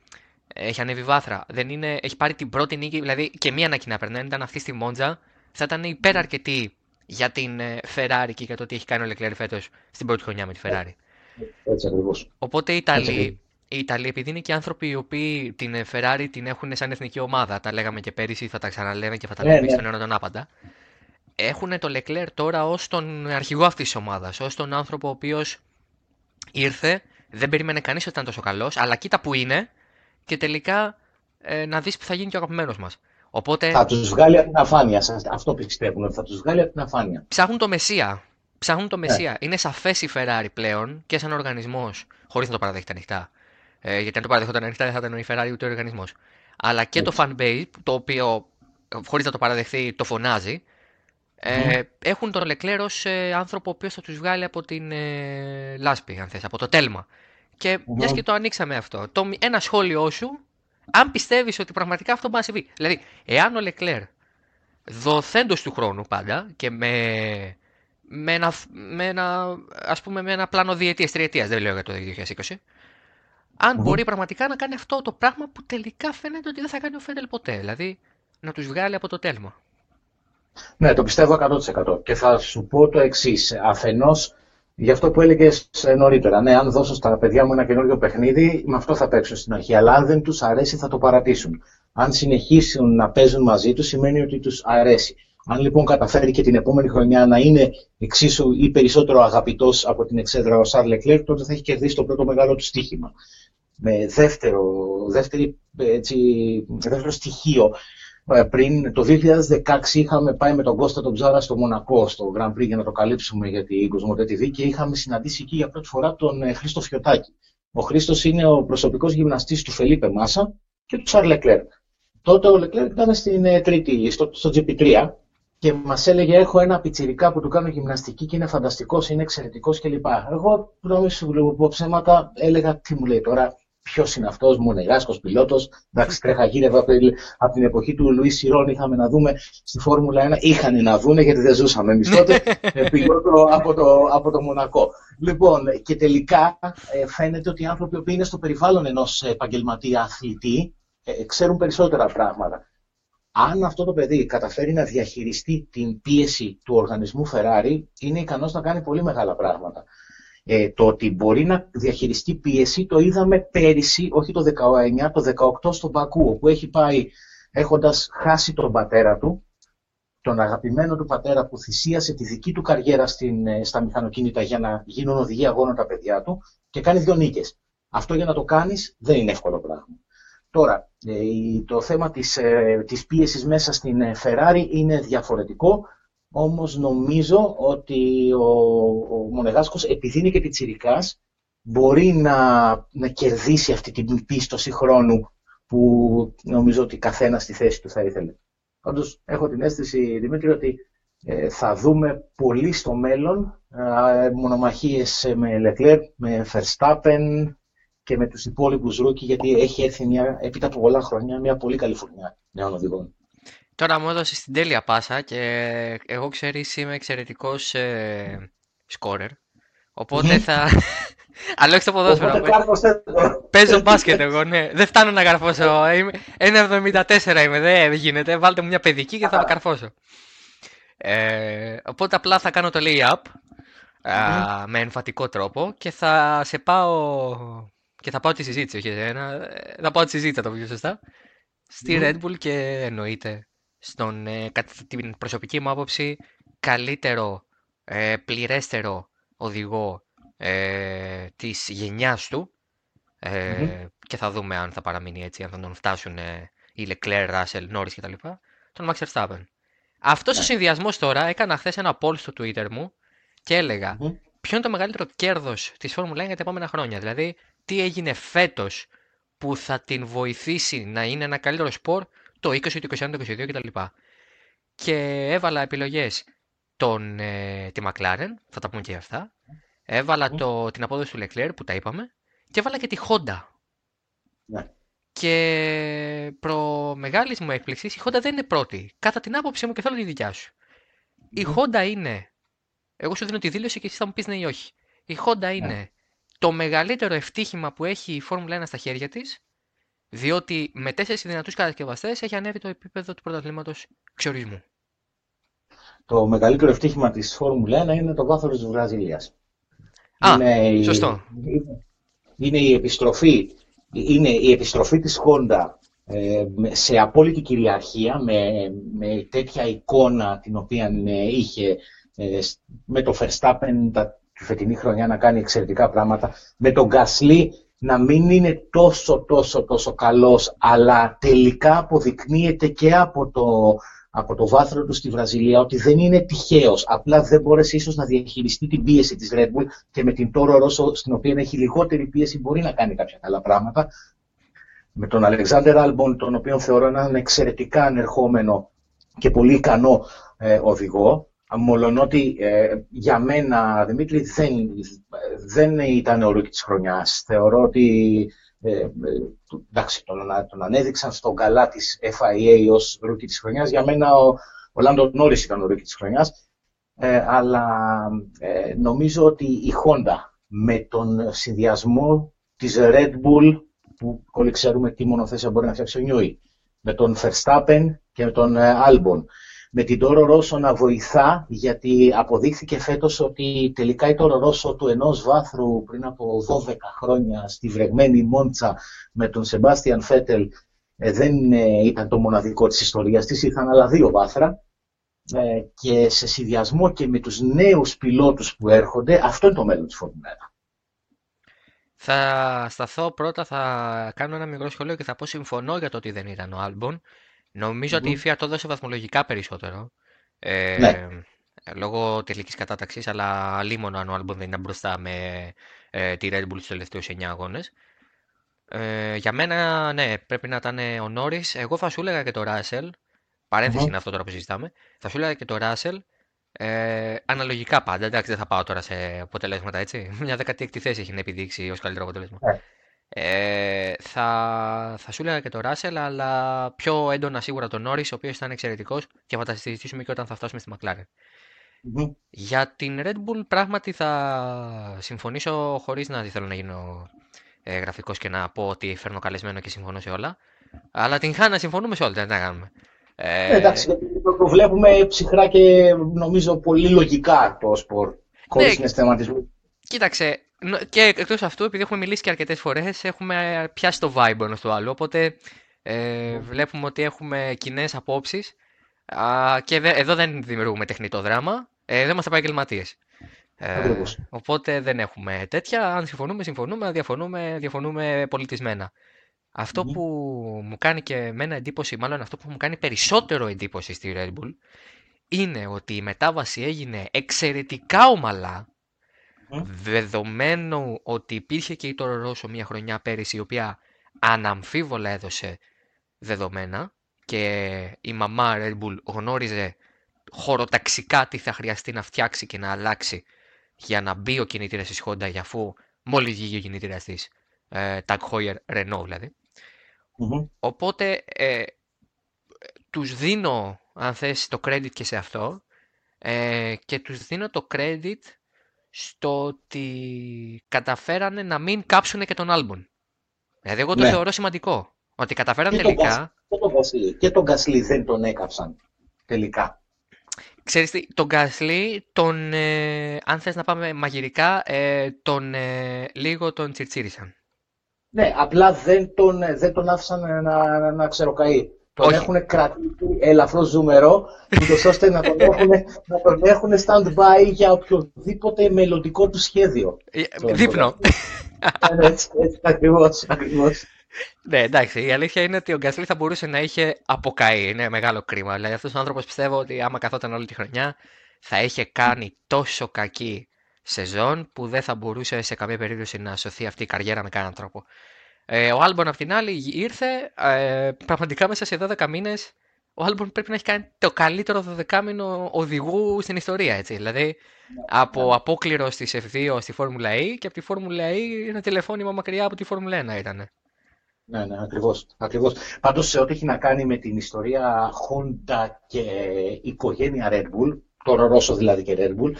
έχει ανέβει βάθρα, δεν είναι, έχει πάρει την πρώτη νίκη, δηλαδή και μία να κοινά περνάει, ήταν αυτή στη Μόντζα. Θα ήταν υπεραρκετή για την Ferrari και για το τι έχει κάνει ο Leclerc φέτος στην πρώτη χρονιά με τη Ferrari. Έτσι ακριβώς. Οπότε οι Ιταλοί, οι Ιταλοί, επειδή είναι και άνθρωποι οι οποίοι την Ferrari την έχουν σαν εθνική ομάδα, τα λέγαμε και πέρυσι, θα τα ξαναλέμε και θα τα λέμε yeah, yeah. στον αιώνα τον άπαντα, έχουν το Leclerc τώρα ως τον αρχηγό αυτής της ομάδας, ως τον άνθρωπο ο οποίος ήρθε, δεν περίμενε κανείς ότι ήταν τόσο καλός, αλλά κοίτα που είναι και τελικά ε, να δεις που θα γίνει και ο αγαπημένος μας. Οπότε, θα τους βγάλει από την αφάνεια, αυτό πιστεύουν, θα τους βγάλει από την αφάνεια. Ψάχνουν το μεσία, ψάχνουν το μεσία. Yeah. Είναι σαφές η Ferrari πλέον και σαν οργανισμός, χωρίς να το παραδέχεται ανοιχτά, ε, γιατί αν το παραδεχόταν ανοιχτά δεν θα ήταν η Ferrari ούτε ο οργανισμός, αλλά και yeah. το fan base, το οποίο χωρίς να το παραδεχθεί το φωνάζει, ε, yeah. έχουν τον Leclerc ως ε, άνθρωπο ο οποίος θα τους βγάλει από την ε, λάσπη, αν θες, από το τέλμα. Και yeah. μιας και το ανοίξαμε αυτό, το, ένα σχόλιο σου, αν πιστεύεις ότι πραγματικά αυτό μπορεί να συμβεί. Δηλαδή, εάν ο Leclerc δοθέντος του χρόνου πάντα και με, με, ένα, με, ένα, ας πούμε, με ένα πλάνο διετίας, τριετίας, δεν λέω για το δύο χιλιάδες είκοσι, αν mm-hmm. μπορεί πραγματικά να κάνει αυτό το πράγμα που τελικά φαίνεται ότι δεν θα κάνει ο Φέτελ ποτέ. Δηλαδή, να τους βγάλει από το τέλμα. Ναι, το πιστεύω εκατό τοις εκατό. Και θα σου πω το εξής. Αφενός, γι' αυτό που έλεγες νωρίτερα, ναι, αν δώσω στα παιδιά μου ένα καινούριο παιχνίδι, με αυτό θα παίξουν στην αρχή. Αλλά αν δεν τους αρέσει, θα το παρατήσουν. Αν συνεχίσουν να παίζουν μαζί τους, σημαίνει ότι τους αρέσει. Αν λοιπόν καταφέρει και την επόμενη χρονιά να είναι εξίσου ή περισσότερο αγαπητός από την εξέδρα ο Charles Leclerc, τότε θα έχει κερδίσει το πρώτο μεγάλο του στοίχημα. Με δεύτερο, δεύτερη, έτσι, δεύτερο στοιχείο, πριν το δύο χιλιάδες δεκαέξι είχαμε πάει με τον Κώστα τον Ψάρα στο Μονακό, στο Grand Prix, για να το καλύψουμε για την Κοσμοτέ τι βι και είχαμε συναντήσει εκεί για πρώτη φορά τον Χρήστο Φιωτάκη. Ο Χρήστος είναι ο προσωπικός γυμναστής του Φελίπε Μάσα και του Charles Leclerc. Τότε ο Leclerc ήταν στην τρίτη, στο, στο τζι πι τρία και μας έλεγε: έχω ένα πιτσιρικά που του κάνω γυμναστική και είναι φανταστικός, είναι εξαιρετικός κλπ. Εγώ νόμιζα από ψέματα, έλεγα: τι μου λέει τώρα. Ποιος είναι αυτός, Μονεγάσκος πιλότος. Εντάξει, τρέχα γύρευα από την εποχή του Λουί Σιρών. Είχαμε να δούμε στη Φόρμουλα ένα. Είχαν να δούνε, γιατί δεν ζούσαμε εμείς τότε. Πιλότο από το, από το Μονακό. Λοιπόν, και τελικά φαίνεται ότι οι άνθρωποι που είναι στο περιβάλλον ενός επαγγελματία αθλητή ξέρουν περισσότερα πράγματα. Αν αυτό το παιδί καταφέρει να διαχειριστεί την πίεση του οργανισμού Ferrari, είναι ικανός να κάνει πολύ μεγάλα πράγματα. Ε, το ότι μπορεί να διαχειριστεί πίεση το είδαμε πέρυσι, όχι το δεκαεννιά, το δεκαοκτώ στον Μπακού, όπου έχει πάει έχοντας χάσει τον πατέρα του, τον αγαπημένο του πατέρα που θυσίασε τη δική του καριέρα στην, στα μηχανοκίνητα για να γίνουν οδηγοί αγώνα τα παιδιά του και κάνει δύο νίκες. Αυτό για να το κάνεις δεν είναι εύκολο πράγμα. Τώρα, το θέμα της, της πίεσης μέσα στην Ferrari είναι διαφορετικό, όμως νομίζω ότι ο, ο Μονεγάσκος, επειδή είναι και πιτσιρικάς, μπορεί να, να κερδίσει αυτή την πίστοση χρόνου που νομίζω ότι καθένας στη θέση του θα ήθελε. Πάντως, έχω την αίσθηση, Δημήτρη, ότι ε, θα δούμε πολύ στο μέλλον ε, μονομαχίες με Leclerc, με Verstappen και με τους υπόλοιπους ρούκι, γιατί έχει έρθει μια, έπειτα από πολλά χρόνια μια πολύ καλή φουρνιά νέων οδηγών. Τώρα μου έδωσες την τέλεια πάσα και εγώ, ξέρεις, είμαι εξαιρετικός ε, σκόρερ. Οπότε θα... Αλλά όχι το ποδόσφαιρο. Παίζω μπάσκετ εγώ, ναι. Δεν φτάνω να καρφώσω. ένα εβδομήντα τέσσερα είμαι, δεν γίνεται. Βάλτε μου μια παιδική και θα καρφώσω. Ε, οπότε απλά θα κάνω το lay-up με εμφατικό τρόπο και θα σε πάω... Και θα πάω τη συζήτηση, όχι εσένα. Θα πάω τη συζήτηση, θα το πω σωστά. Στη Red Bull και εννοείται, στον, κατά την προσωπική μου άποψη, καλύτερο, πληρέστερο οδηγό ε, της γενιάς του ε, mm-hmm. και θα δούμε αν θα παραμείνει έτσι, αν θα τον φτάσουν ε, οι Leclerc, Russell, Norris κτλ. Τον Max Verstappen. Αυτός yeah. ο συνδυασμός τώρα, έκανα χθες ένα poll στο Twitter μου και έλεγα mm-hmm. ποιο είναι το μεγαλύτερο κέρδος της Formula ένα για τα επόμενα χρόνια. Δηλαδή, τι έγινε φέτος που θα την βοηθήσει να είναι ένα καλύτερο σπορ το είκοσι, το είκοσι ένα, το είκοσι δύο κτλ. Και έβαλα επιλογές τον, ε, τη McLaren, θα τα πούμε και αυτά. Έβαλα το, την απόδοση του Leclerc που τα είπαμε και έβαλα και τη Honda. Ναι. Και προ μεγάλης μου έκπληξης η Honda δεν είναι πρώτη. Κατά την άποψή μου και θέλω τη δικιά σου. Ναι. Η Honda είναι, εγώ σου δίνω τη δήλωση και εσύ θα μου πεις ναι ή όχι. Η Honda είναι ναι. το μεγαλύτερο ευτύχημα που έχει η Φόρμουλα ένα στα χέρια της, διότι με τέσσερις δυνατούς κατασκευαστές έχει ανέβει το επίπεδο του πρωταθλήματος ξορισμού. Το μεγαλύτερο ευτύχημα της Φόρμουλα ένα είναι το βάθος της Βραζιλίας. Α, είναι σωστό. Η, είναι, η επιστροφή, είναι η επιστροφή της Honda ε, σε απόλυτη κυριαρχία, με, με τέτοια εικόνα την οποία είχε ε, με το Verstappen τα, τη φετινή χρονιά να κάνει εξαιρετικά πράγματα, με τον Gasly να μην είναι τόσο τόσο τόσο καλός, αλλά τελικά αποδεικνύεται και από το... από το βάθρο του στη Βραζιλία, ότι δεν είναι τυχαίος. Απλά δεν μπόρεσε ίσως να διαχειριστεί την πίεση της Red Bull και με την Toro Rosso, στην οποία έχει λιγότερη πίεση, μπορεί να κάνει κάποια καλά πράγματα. Με τον Alexander Albon, τον οποίο θεωρώ έναν εξαιρετικά ανερχόμενο και πολύ ικανό ε, οδηγό. Μολονότι ε, για μένα, Δημήτρη, δεν, δεν ήταν ο ρούκι της χρονιάς. Θεωρώ ότι... Ε, εντάξει, τον, τον ανέδειξαν στον καλά της εφ άι έι ως ρούκι της χρονιάς. Για μένα ο, ο Λάντο Νόρις ήταν ο ρούκι της χρονιάς, ε, αλλά ε, νομίζω ότι η Honda με τον συνδυασμό της Red Bull, που όλοι ξέρουμε τι μονοθέσια μπορεί να φτιάξει ο Νιούι, με τον Verstappen και με τον Albon, με την Toro Rosso να βοηθά, γιατί αποδείχθηκε φέτος ότι τελικά η Toro Rosso του ενός βάθρου πριν από δώδεκα χρόνια στη βρεγμένη Μόντσα με τον Sebastian Vettel δεν ήταν το μοναδικό της ιστορίας της, είχαν άλλα δύο βάθρα και σε συνδυασμό και με τους νέους πιλότους που έρχονται, αυτό είναι το μέλλον της Formula ένα. Θα σταθώ πρώτα, θα κάνω ένα μικρό σχολείο και θα πω συμφωνώ για το ότι δεν ήταν ο Albon. Νομίζω mm-hmm. ότι η Fiat το έδωσε βαθμολογικά περισσότερο, ε, ναι. λόγω τελικής κατάταξης, αλλά αλίμονο αν ο Albon δεν ήταν μπροστά με ε, τη Red Bull στους τελευταίους εννιά αγώνες. Ε, για μένα, ναι, πρέπει να ήταν ο Norris. Εγώ θα σου έλεγα και το Russell, παρένθεση mm-hmm. είναι αυτό τώρα που συζητάμε, θα σου έλεγα και το Russell, ε, αναλογικά πάντα, εντάξει δεν θα πάω τώρα σε αποτελέσματα, έτσι. Μια δεκαέκτη θέση έχει να επιδείξει ως καλύτερο αποτελέσμα. Yeah. Ε, θα, θα σου έλεγα και το Russell, αλλά πιο έντονα σίγουρα τον Norris, ο οποίος ήταν εξαιρετικός και θα τα συζητήσουμε και όταν θα φτάσουμε στη McLaren. Mm-hmm. Για την Red Bull πράγματι θα συμφωνήσω, χωρίς να θέλω να γίνω ε, γραφικός και να πω ότι φέρνω καλεσμένο και συμφωνώ σε όλα, αλλά την χάνα συμφωνούμε σε όλα, δεν τα κάνουμε. Ε, εντάξει, το βλέπουμε ψυχρά και νομίζω πολύ λογικά το σπορ, χωρίς ναι, αισθηματισμό. Κοίταξε, και εκτός αυτού, επειδή έχουμε μιλήσει και αρκετές φορές, έχουμε πιάσει το vibe ενός του άλλου, οπότε ε, βλέπουμε ότι έχουμε κοινές απόψεις, α, και δε, εδώ δεν δημιουργούμε τεχνητό δράμα, ε, δεν είμαστε επαγγελματίες. Ε, οπότε δεν έχουμε τέτοια. Αν συμφωνούμε, συμφωνούμε. Αν διαφωνούμε, διαφωνούμε πολιτισμένα. Αυτό mm-hmm. που μου κάνει και εμένα εντύπωση, μάλλον αυτό που μου κάνει περισσότερο εντύπωση στη Red Bull, είναι ότι η μετάβαση έγινε εξαιρετικά ομαλά, mm. δεδομένου ότι υπήρχε και η Toro Rosso μια χρονιά πέρυσι, η οποία αναμφίβολα έδωσε δεδομένα και η μαμά Red Bull γνώριζε χωροταξικά τι θα χρειαστεί να φτιάξει και να αλλάξει για να μπει ο κινητήρας της Honda, για αφού μόλις βγήκε ο κινητήρας της ε, Tag Heuer Renault δηλαδή. Mm-hmm. Οπότε ε, τους δίνω, αν θες, το credit και σε αυτό ε, και τους δίνω το credit στο ότι καταφέρανε να μην κάψουν και τον Albon. Δηλαδή εγώ το ναι. θεωρώ σημαντικό, ότι καταφέρανε τελικά... Και τον Gasly δεν τον έκαψαν τελικά. Ξέρεις τι, τον Gasly, τον, ε, αν θες να πάμε μαγειρικά, ε, τον, ε, λίγο τον τσιρτσίρισαν. Ναι, απλά δεν τον, δεν τον άφησαν να, να, να ξεροκαεί. Τον όχι. έχουν κρατήσει ελαφρώς ζουμερό, ούτως ώστε να τον έχουν, να τον έχουν stand-by για οποιοδήποτε μελλοντικό του σχέδιο. Δείπνο. Έτσι, έτσι, ακριβώς, ακριβώς. Ναι, εντάξει, η αλήθεια είναι ότι ο Gasly θα μπορούσε να είχε αποκαεί. Είναι μεγάλο κρίμα. Δηλαδή, αυτός ο άνθρωπος πιστεύω ότι άμα καθόταν όλη τη χρονιά θα είχε κάνει τόσο κακή σεζόν που δεν θα μπορούσε σε καμία περίπτωση να σωθεί αυτή η καριέρα με κανέναν τρόπο. Ε, ο Albon, απ' την άλλη, ήρθε ε, πραγματικά μέσα σε δώδεκα μήνες. Ο Albon πρέπει να έχει κάνει το καλύτερο δωδεκάμινο οδηγού στην ιστορία. Έτσι. Δηλαδή, από απόκληρο τη εφ δύο στη Φόρμουλα E και από τη Φόρμουλα E ένα τηλεφώνημα μακριά από τη Φόρμουλα ένα ήταν. Ναι, ναι, ακριβώς, ακριβώς. Πάντως σε ό,τι έχει να κάνει με την ιστορία Honda και οικογένεια Red Bull, Toro Rosso δηλαδή και Red Bull,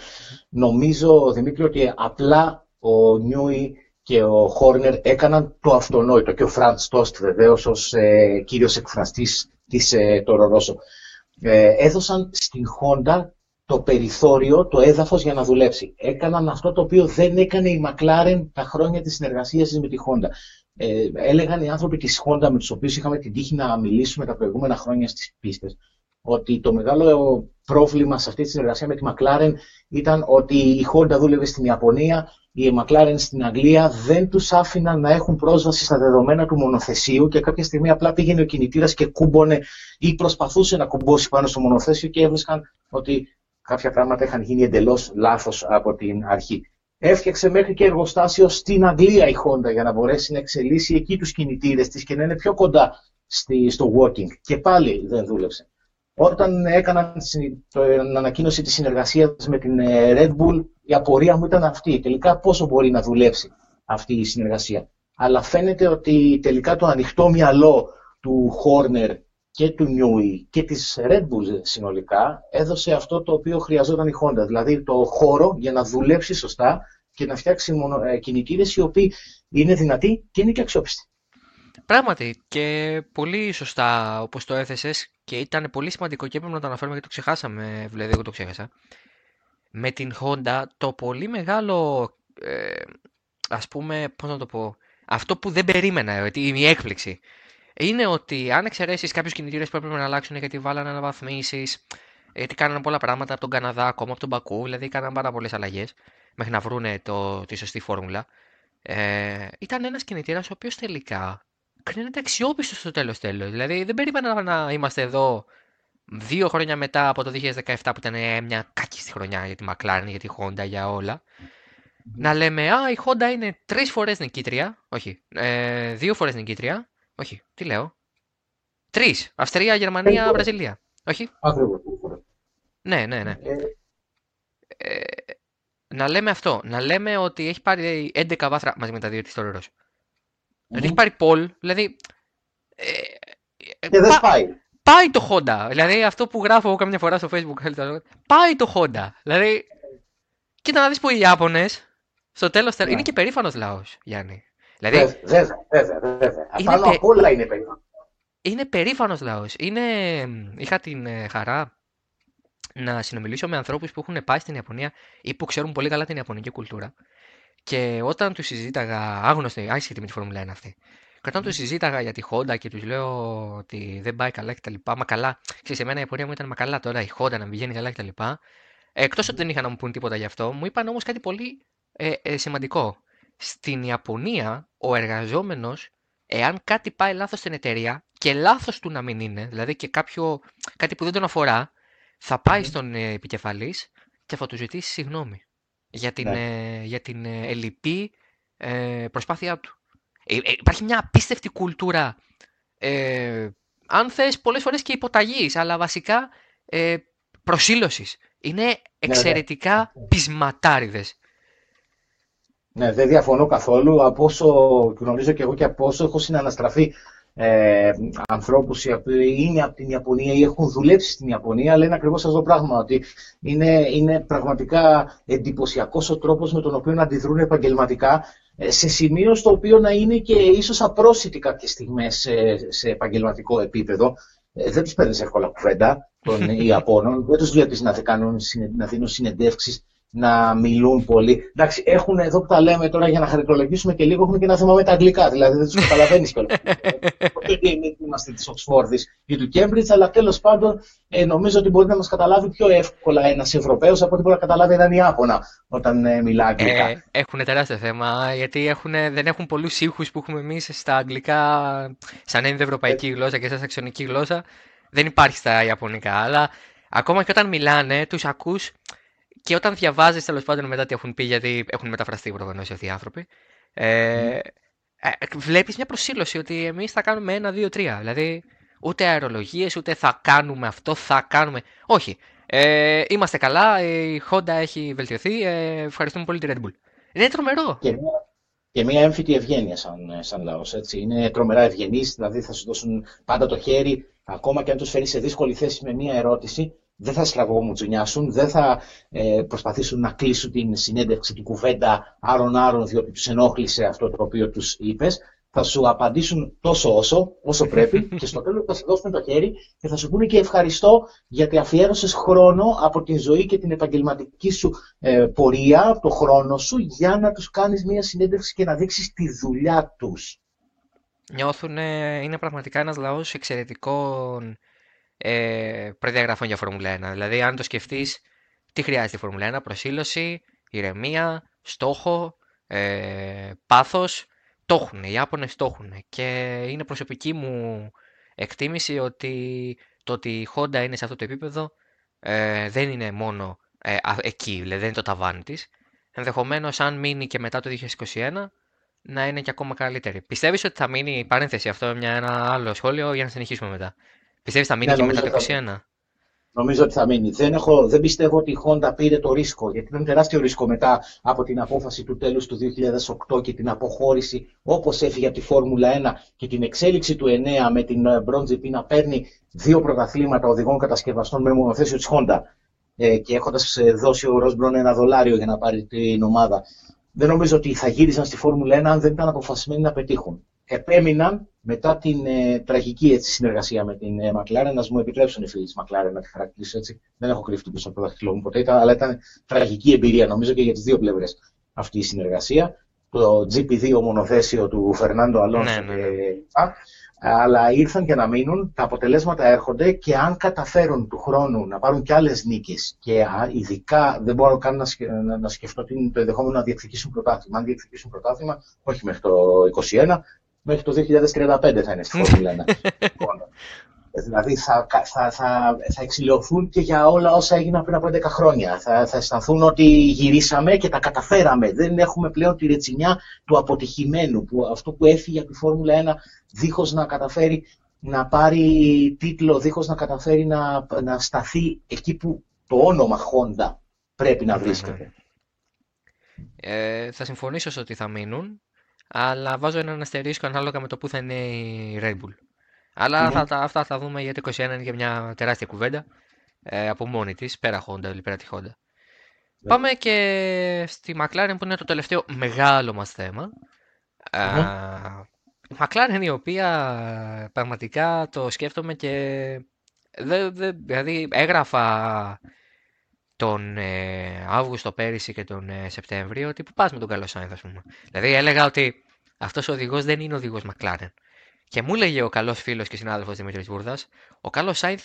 νομίζω, Δημήτρη, ότι απλά ο Νιούι και ο Horner έκαναν το αυτονόητο, και ο Franz Tost βεβαίως ως ε, κύριος εκφραστής της ε, Toro Rosso. Ε, έδωσαν στην Honda το περιθώριο, το έδαφος για να δουλέψει. Έκαναν αυτό το οποίο δεν έκανε η McLaren τα χρόνια της συνεργασίας της με τη Honda. Ε, έλεγαν οι άνθρωποι της Honda, με τους οποίους είχαμε την τύχη να μιλήσουμε τα προηγούμενα χρόνια στις πίστες, ότι το μεγάλο πρόβλημα σε αυτή τη συνεργασία με τη McLaren ήταν ότι η Honda δούλευε στην Ιαπωνία, η McLaren στην Αγγλία, δεν τους άφηναν να έχουν πρόσβαση στα δεδομένα του μονοθεσίου και κάποια στιγμή απλά πήγαινε ο κινητήρας και κούμπωνε ή προσπαθούσε να κουμπώσει πάνω στο μονοθέσιο και έβρισκαν ότι κάποια πράγματα είχαν γίνει εντελώς λάθος από την αρχή. Έφτιαξε μέχρι και εργοστάσιο στην Αγγλία η Honda για να μπορέσει να εξελίσσει εκεί τους κινητήρες της και να είναι πιο κοντά στη, στο walking. Και πάλι δεν δούλεψε. Όταν έκαναν την ανακοίνωση της συνεργασίας με την Red Bull, η απορία μου ήταν αυτή. Τελικά πόσο μπορεί να δουλέψει αυτή η συνεργασία. Αλλά φαίνεται ότι τελικά το ανοιχτό μυαλό του Horner και του Newey και της Red Bull συνολικά έδωσε αυτό το οποίο χρειαζόταν η Honda, δηλαδή το χώρο για να δουλέψει σωστά και να φτιάξει κινητήρες οι οποίοι είναι δυνατοί και είναι και αξιόπιστοι. Πράγματι, και πολύ σωστά όπως το έθεσες, και ήταν πολύ σημαντικό και έπρεπε να το αναφέρουμε γιατί το ξεχάσαμε, δηλαδή εγώ το ξέχασα. Με την Honda το πολύ μεγάλο, ε, ας πούμε, πώς να το πω, αυτό που δεν περίμενα, γιατί είναι η έκπληξη, είναι ότι αν εξαιρέσεις κάποιους κινητήρες που έπρεπε να αλλάξουν γιατί βάλανε αναβαθμίσεις, γιατί κάνανε πολλά πράγματα από τον Καναδά, ακόμα από τον Μπακού, δηλαδή κάνανε πάρα πολλές αλλαγές μέχρι να βρούνε το, τη σωστή φόρμουλα. Ε, ήταν ένας κινητήρας ο οποίος τελικά κρίνεται αξιόπιστος στο τέλος τέλος. Δηλαδή δεν περίμενα να είμαστε εδώ δύο χρόνια μετά από το δύο χιλιάδες δεκαεπτά που ήταν μια κάκιστη χρονιά για τη McLaren, για τη Honda, για όλα. Να λέμε, α, η Honda είναι τρεις φορές νικήτρια, όχι, ε, δύο φορές νικήτρια. Όχι, τι λέω. Τρεις. Αυστρία, Γερμανία, Βραζιλία. Όχι. Ακριβώς. Ναι, ναι, ναι. Ε... Ε, να λέμε αυτό. Να λέμε ότι έχει πάρει έντεκα βάθρα μαζί με τα δύο της Toro Rosso. Mm-hmm. Έχει πάρει Πολ, δηλαδή... Ε, ε, και πα, δεν πάει. Πάει το Honda. Δηλαδή αυτό που γράφω εγώ καμιά φορά στο Facebook. Πάει το Honda. Δηλαδή... Κοίτα να δεις που οι Ιάπωνες στο τέλος... Yeah. Είναι και περήφανος λαός, Γιάννη. Δηλαδή, βέβαια, βέβαια, βέβαια. Απάνω απ' όλα είναι περήφανος. Είναι περήφανος λαός. Είναι... Είχα την χαρά να συνομιλήσω με ανθρώπους που έχουν πάει στην Ιαπωνία ή που ξέρουν πολύ καλά την ιαπωνική κουλτούρα. Και όταν τους συζήταγα, άγνωστοι, άσχετοι με τη Φόρμουλα ένα αυτή, και όταν τους συζήταγα για τη Honda και τους λέω ότι δεν πάει καλά κτλ. Μα καλά, ξέρεις, εμένα η απορία μου ήταν μα καλά τώρα η Honda να μην πηγαίνει καλά κτλ. Εκτός ότι δεν είχαν να μου πούν τίποτα γι' αυτό, μου είπαν όμως κάτι πολύ ε, ε, σημαντικό. Στην Ιαπωνία, ο εργαζόμενος, εάν κάτι πάει λάθος στην εταιρεία, και λάθος του να μην είναι, δηλαδή και κάποιο, κάτι που δεν τον αφορά, θα πάει στον ε, επικεφαλής και θα του ζητήσει συγγνώμη για την, ναι. ε, για την ε, ελλειπή ε, προσπάθειά του. Ε, ε, υπάρχει μια απίστευτη κουλτούρα, ε, αν θες πολλές φορές και υποταγής, αλλά βασικά ε, προσήλωσης. Είναι εξαιρετικά ναι, ναι. πεισματάριδες. Ναι, δεν διαφωνώ καθόλου. Από όσο γνωρίζω και εγώ και από όσο έχω συναναστραφεί ε, ανθρώπους οι οποίοι είναι από την Ιαπωνία ή έχουν δουλέψει στην Ιαπωνία, λένε ακριβώς αυτό το πράγμα. Ότι είναι, είναι πραγματικά εντυπωσιακός ο τρόπος με τον οποίο αντιδρούν επαγγελματικά, σε σημείο στο οποίο να είναι και ίσως απρόσιτοι κάποιες στιγμές σε, σε επαγγελματικό επίπεδο. Δεν τους παίρνεις εύκολα κουβέντα των Ιαπώνων, δεν τους βλέπεις να κάνουν, να δίνουν συνεντεύξεις, να μιλούν πολύ. Εντάξει, έχουν εδώ που τα λέμε τώρα για να χαριτολογήσουμε και λίγο, έχουν και ένα θέμα με τα αγγλικά, δηλαδή δεν τους καταλαβαίνεις κιόλας. Εμείς είμαστε της Οξφόρδης ή του Κέμπριτζ, αλλά τέλος πάντων νομίζω ότι μπορεί να μας καταλάβει πιο εύκολα ένας Ευρωπαίος από ό,τι μπορεί να καταλάβει έναν Ιάπωνα όταν ε, μιλά αγγλικά. Ε, έχουν τεράστιο θέμα, γιατί έχουν, δεν έχουν πολλούς ήχους που έχουμε εμείς στα αγγλικά, σαν ενδοευρωπαϊκή γλώσσα και σαν σαξονική γλώσσα. Δεν υπάρχει στα ιαπωνικά, αλλά ακόμα και όταν μιλάνε, τους ακούς. Και όταν διαβάζεις, τέλος πάντων, μετά τι έχουν πει, γιατί έχουν μεταφραστεί προφανώς αυτοί οι άνθρωποι, ε, βλέπεις μια προσήλωση ότι εμείς θα κάνουμε ένα, δύο, τρία. Δηλαδή, ούτε αερολογίες, ούτε θα κάνουμε αυτό, θα κάνουμε. Όχι. Ε, είμαστε καλά. Η Honda έχει βελτιωθεί. Ε, ευχαριστούμε πολύ τη Red Bull. Είναι τρομερό. Και μια, και μια έμφυτη ευγένεια σαν, σαν λαός. Έτσι. Είναι τρομερά ευγενείς, δηλαδή θα σου δώσουν πάντα το χέρι, ακόμα και αν τους φέρεις σε δύσκολη θέση με μια ερώτηση. Δεν θα στραβόμουτζουνιάσουν, δεν θα ε, προσπαθήσουν να κλείσουν την συνέντευξη, την κουβέντα άρον-άρον, διότι τους ενόχλησε αυτό το οποίο τους είπες. Θα σου απαντήσουν τόσο όσο, όσο πρέπει και στο τέλος θα σου δώσουν το χέρι και θα σου πούνε και ευχαριστώ γιατί αφιέρωσες χρόνο από την ζωή και την επαγγελματική σου ε, πορεία, το χρόνο σου, για να τους κάνεις μια συνέντευξη και να δείξεις τη δουλειά τους. Νιώθουν, ε, είναι πραγματικά ένας λαός εξαιρετικών Ε, προδιαγραφών για Φόρμουλα ένα. Δηλαδή, αν το σκεφτείς, τι χρειάζεται η Φόρμουλα ένα, προσήλωση, ηρεμία, στόχο, ε, πάθος. Το έχουν, οι Ιάπωνες το έχουν. Και είναι προσωπική μου εκτίμηση ότι το ότι η Honda είναι σε αυτό το επίπεδο ε, δεν είναι μόνο ε, εκεί, δηλαδή δεν είναι το ταβάνι της. Ενδεχομένως, αν μείνει και μετά το είκοσι είκοσι ένα, να είναι και ακόμα καλύτερη. Πιστεύεις ότι θα μείνει, παρένθεση αυτό, μια, ένα άλλο σχόλιο για να συνεχίσουμε μετά. Πιστεύεις θα μείνει ναι, και μετά το είκοσι είκοσι ένα? Θα... Νομίζω ότι θα μείνει. Δεν, έχω... δεν πιστεύω ότι η Honda πήρε το ρίσκο, γιατί ήταν τεράστιο ρίσκο μετά από την απόφαση του τέλους του δύο χιλιάδες οκτώ και την αποχώρηση όπως έφυγε από τη Φόρμουλα ένα και την εξέλιξη του εννιά με την Μπρόντζιπι να παίρνει δύο πρωταθλήματα οδηγών κατασκευαστών με μονοθέσιο της Honda ε, και έχοντας δώσει ο Ρος Μπρόν ένα δολάριο για να πάρει την ομάδα. Δεν νομίζω ότι θα γύριζαν στη Φόρμουλα ένα αν δεν ήταν αποφασισμένοι να πετύχουν. Επέμειναν μετά την ε, τραγική έτσι, συνεργασία με την ε, McLaren. Να μου επιτρέψουν οι φίλοι της McLaren να τη χαρακτηρίσω έτσι. Δεν έχω κρύφτει πίσω από το δάχτυλό μου ποτέ, αλλά ήταν τραγική εμπειρία νομίζω και για τις δύο πλευρές αυτή η συνεργασία. Το τζι πι δύο μονοθέσιο του Φερνάντο Αλόνσο. Ναι, ναι, ναι. Αλλά ήρθαν και να μείνουν, τα αποτελέσματα έρχονται και αν καταφέρουν του χρόνου να πάρουν και άλλες νίκες και ειδικά δεν μπορώ καν να, σκε, να, να σκεφτώ την, το ενδεχόμενο να διεκδικήσουν πρωτάθλημα. Αν διεκδικήσουν πρωτάθλημα, όχι μέχρι το είκοσι είκοσι ένα. Μέχρι το δύο χιλιάδες τριάντα πέντε θα είναι στη Φόρμουλα ένα. Δηλαδή θα, θα, θα, θα εξηλαιωθούν και για όλα όσα έγιναν πριν από έντεκα χρόνια. Θα, θα αισθανθούν ότι γυρίσαμε και τα καταφέραμε. Δεν έχουμε πλέον τη ρετσινιά του αποτυχημένου, που, αυτό που έφυγε από τη Φόρμουλα ένα δίχως να καταφέρει να πάρει τίτλο, δίχως να καταφέρει να, να σταθεί εκεί που το όνομα Honda πρέπει να βρίσκεται. Ε, θα συμφωνήσω σε ότι θα μείνουν. Αλλά βάζω έναν αστερίσκο ανάλογα με το που θα είναι η Red Bull. Αλλά ναι. θα, αυτά θα δούμε γιατί το είκοσι είκοσι ένα είναι και μια τεράστια κουβέντα ε, από μόνη της, πέρα Honda, δηλαδή πέρα τη Honda. Ναι. Πάμε και στη McLaren που είναι το τελευταίο μεγάλο μας θέμα. Ναι. Α, η McLaren η οποία πραγματικά το σκέφτομαι και δε, δε, δηλαδή έγραφα τον ε, Αύγουστο πέρυσι και τον ε, Σεπτέμβριο, ότι που πας με τον Carlos Sainz, ας πούμε. Δηλαδή έλεγα ότι αυτός ο οδηγός δεν είναι οδηγός McLaren. Και μου έλεγε ο καλός φίλος και συνάδελφος Δημήτρης Βούρδας, ο Carlos Sainz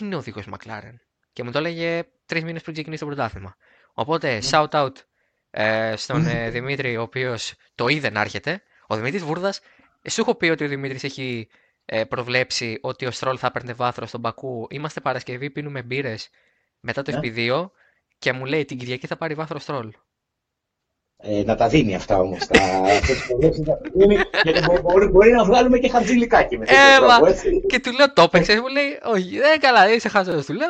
είναι οδηγός McLaren. και μου το έλεγε τρεις μήνες πριν ξεκινήσει το πρωτάθλημα. Οπότε, shout out ε, στον ε, Δημήτρη, ο οποίος το είδε να έρχεται. Ο Δημήτρης Βούρδας, σου έχω πει ότι ο Δημήτρης έχει ε, προβλέψει ότι ο Στρόλ θα παίρνει βάθρο στον Μπακού. Είμαστε Παρασκευή, πίνουμε μπύρες μετά το yeah. εφ πι δύο και μου λέει την Κυριακή θα πάρει βάθρο Στρόλ. Ε, να τα δίνει αυτά όμως. Τα... μπορεί, μπορεί να βγάλουμε και χαρτζηλικάκι μετά. Ε, τρόπο, και του λέω το έπαιξες, μου λέει όχι, δεν καλά, είσαι χαζός, του λέω.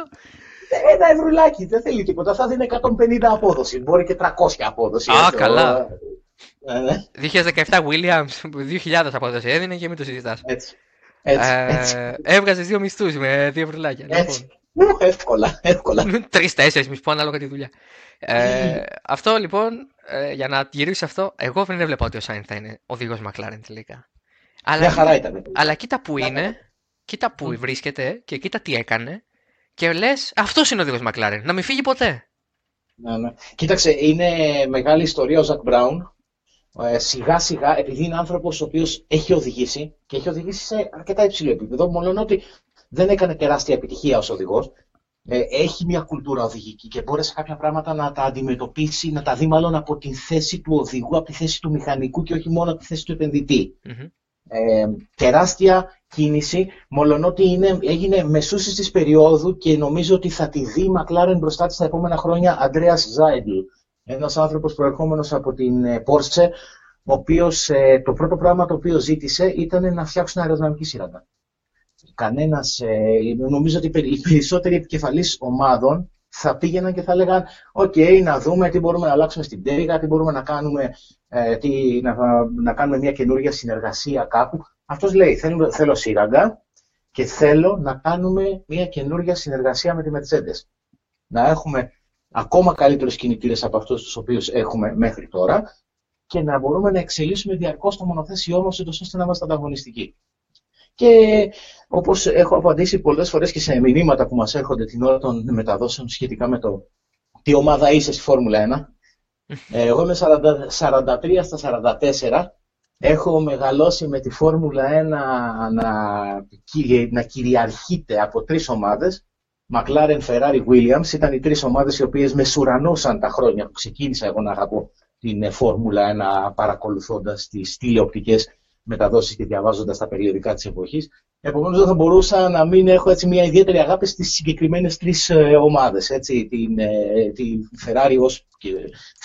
Ένα ευρουλάκι, δεν θέλει τίποτα. Θα δίνει εκατόν πενήντα απόδοση, μπορεί και τριακόσια απόδοση. Α, έτσι, καλά. δύο χιλιάδες δεκαεπτά Williams, δύο χιλιάδες απόδοση έδινε και μην το συζητάς. Έτσι. Έτσι, έτσι. Ε, έβγαζες δύο μισθούς με δύο ευρουλάκια. Έτσι. Λοιπόν. Εύκολα, εύκολα. Τρεις-τέσσερις μισθούς, ανάλογα τη δουλειά. Ε, αυτό λοιπόν, ε, για να γυρίσει αυτό, εγώ δεν έβλεπα ότι ο Sainz θα είναι οδηγός McLaren τελικά. Αλλά, μια χαρά ήταν. Αλλά κοίτα που μια είναι, χαρά. Κοίτα που mm. βρίσκεται και κοίτα τι έκανε. Και λες, αυτός είναι ο οδηγός McLaren, να μην φύγει ποτέ. Ναι, ναι. Κοίταξε, είναι μεγάλη ιστορία ο Ζακ Μπράουν. Ε, σιγά σιγά, επειδή είναι άνθρωπος ο οποίος έχει οδηγήσει και έχει οδηγήσει σε αρκετά υψηλό επίπεδο, μόνο ότι δεν έκανε τεράστια επιτυχία ως οδηγός. Έχει μια κουλτούρα οδηγική και μπόρεσε κάποια πράγματα να τα αντιμετωπίσει, να τα δει μάλλον από τη θέση του οδηγού, από τη θέση του μηχανικού και όχι μόνο από τη θέση του επενδυτή. Mm-hmm. Ε, τεράστια κίνηση, μολονότι είναι, έγινε μεσούσης της περίοδου και νομίζω ότι θα τη δει η McLaren μπροστά της τα επόμενα χρόνια. Andreas Seidl, ένας άνθρωπος προερχόμενος από την Porsche, ο οποίος ε, το πρώτο πράγμα το οποίο ζήτησε ήταν να φτιάξουν αεροδυναμική σύραγγα. Κανένας, νομίζω ότι οι περισσότεροι επικεφαλής ομάδων θα πήγαιναν και θα λέγαν «ΟΚ, okay, να δούμε τι μπορούμε να αλλάξουμε στην τέρυγα, τι μπορούμε να κάνουμε, τι, να, να κάνουμε μια καινούργια συνεργασία κάπου». Αυτός λέει θέλω, «Θέλω σύραγγα και θέλω να κάνουμε μια καινούργια συνεργασία με τη Mercedes. Να έχουμε ακόμα καλύτερους κινητήρες από αυτούς τους οποίους έχουμε μέχρι τώρα και να μπορούμε να εξελίσσουμε διαρκώς το μονοθέσιό μας ώστε να είμαστε ανταγωνιστικοί». Και όπως έχω απαντήσει πολλές φορές και σε μηνύματα που μας έρχονται την ώρα των μεταδόσεων σχετικά με το τι ομάδα είσαι στη Φόρμουλα ένα, εγώ είμαι σαράντα τρία στα σαράντα τέσσερα, έχω μεγαλώσει με τη Φόρμουλα ένα να, να κυριαρχείται από τρεις ομάδες, McLaren, Ferrari, Williams, ήταν οι τρεις ομάδες οι οποίες με σουρανώσαν τα χρόνια που ξεκίνησα εγώ να αγαπώ την Φόρμουλα ένα παρακολουθώντας τις τηλεοπτικές μεταδόσεις και διαβάζοντας τα περιοδικά της εποχής. Επομένως, δεν θα μπορούσα να μην έχω έτσι μια ιδιαίτερη αγάπη στις συγκεκριμένες τρεις ε, ομάδες. Έτσι, την, ε, την Ferrari, ως, και,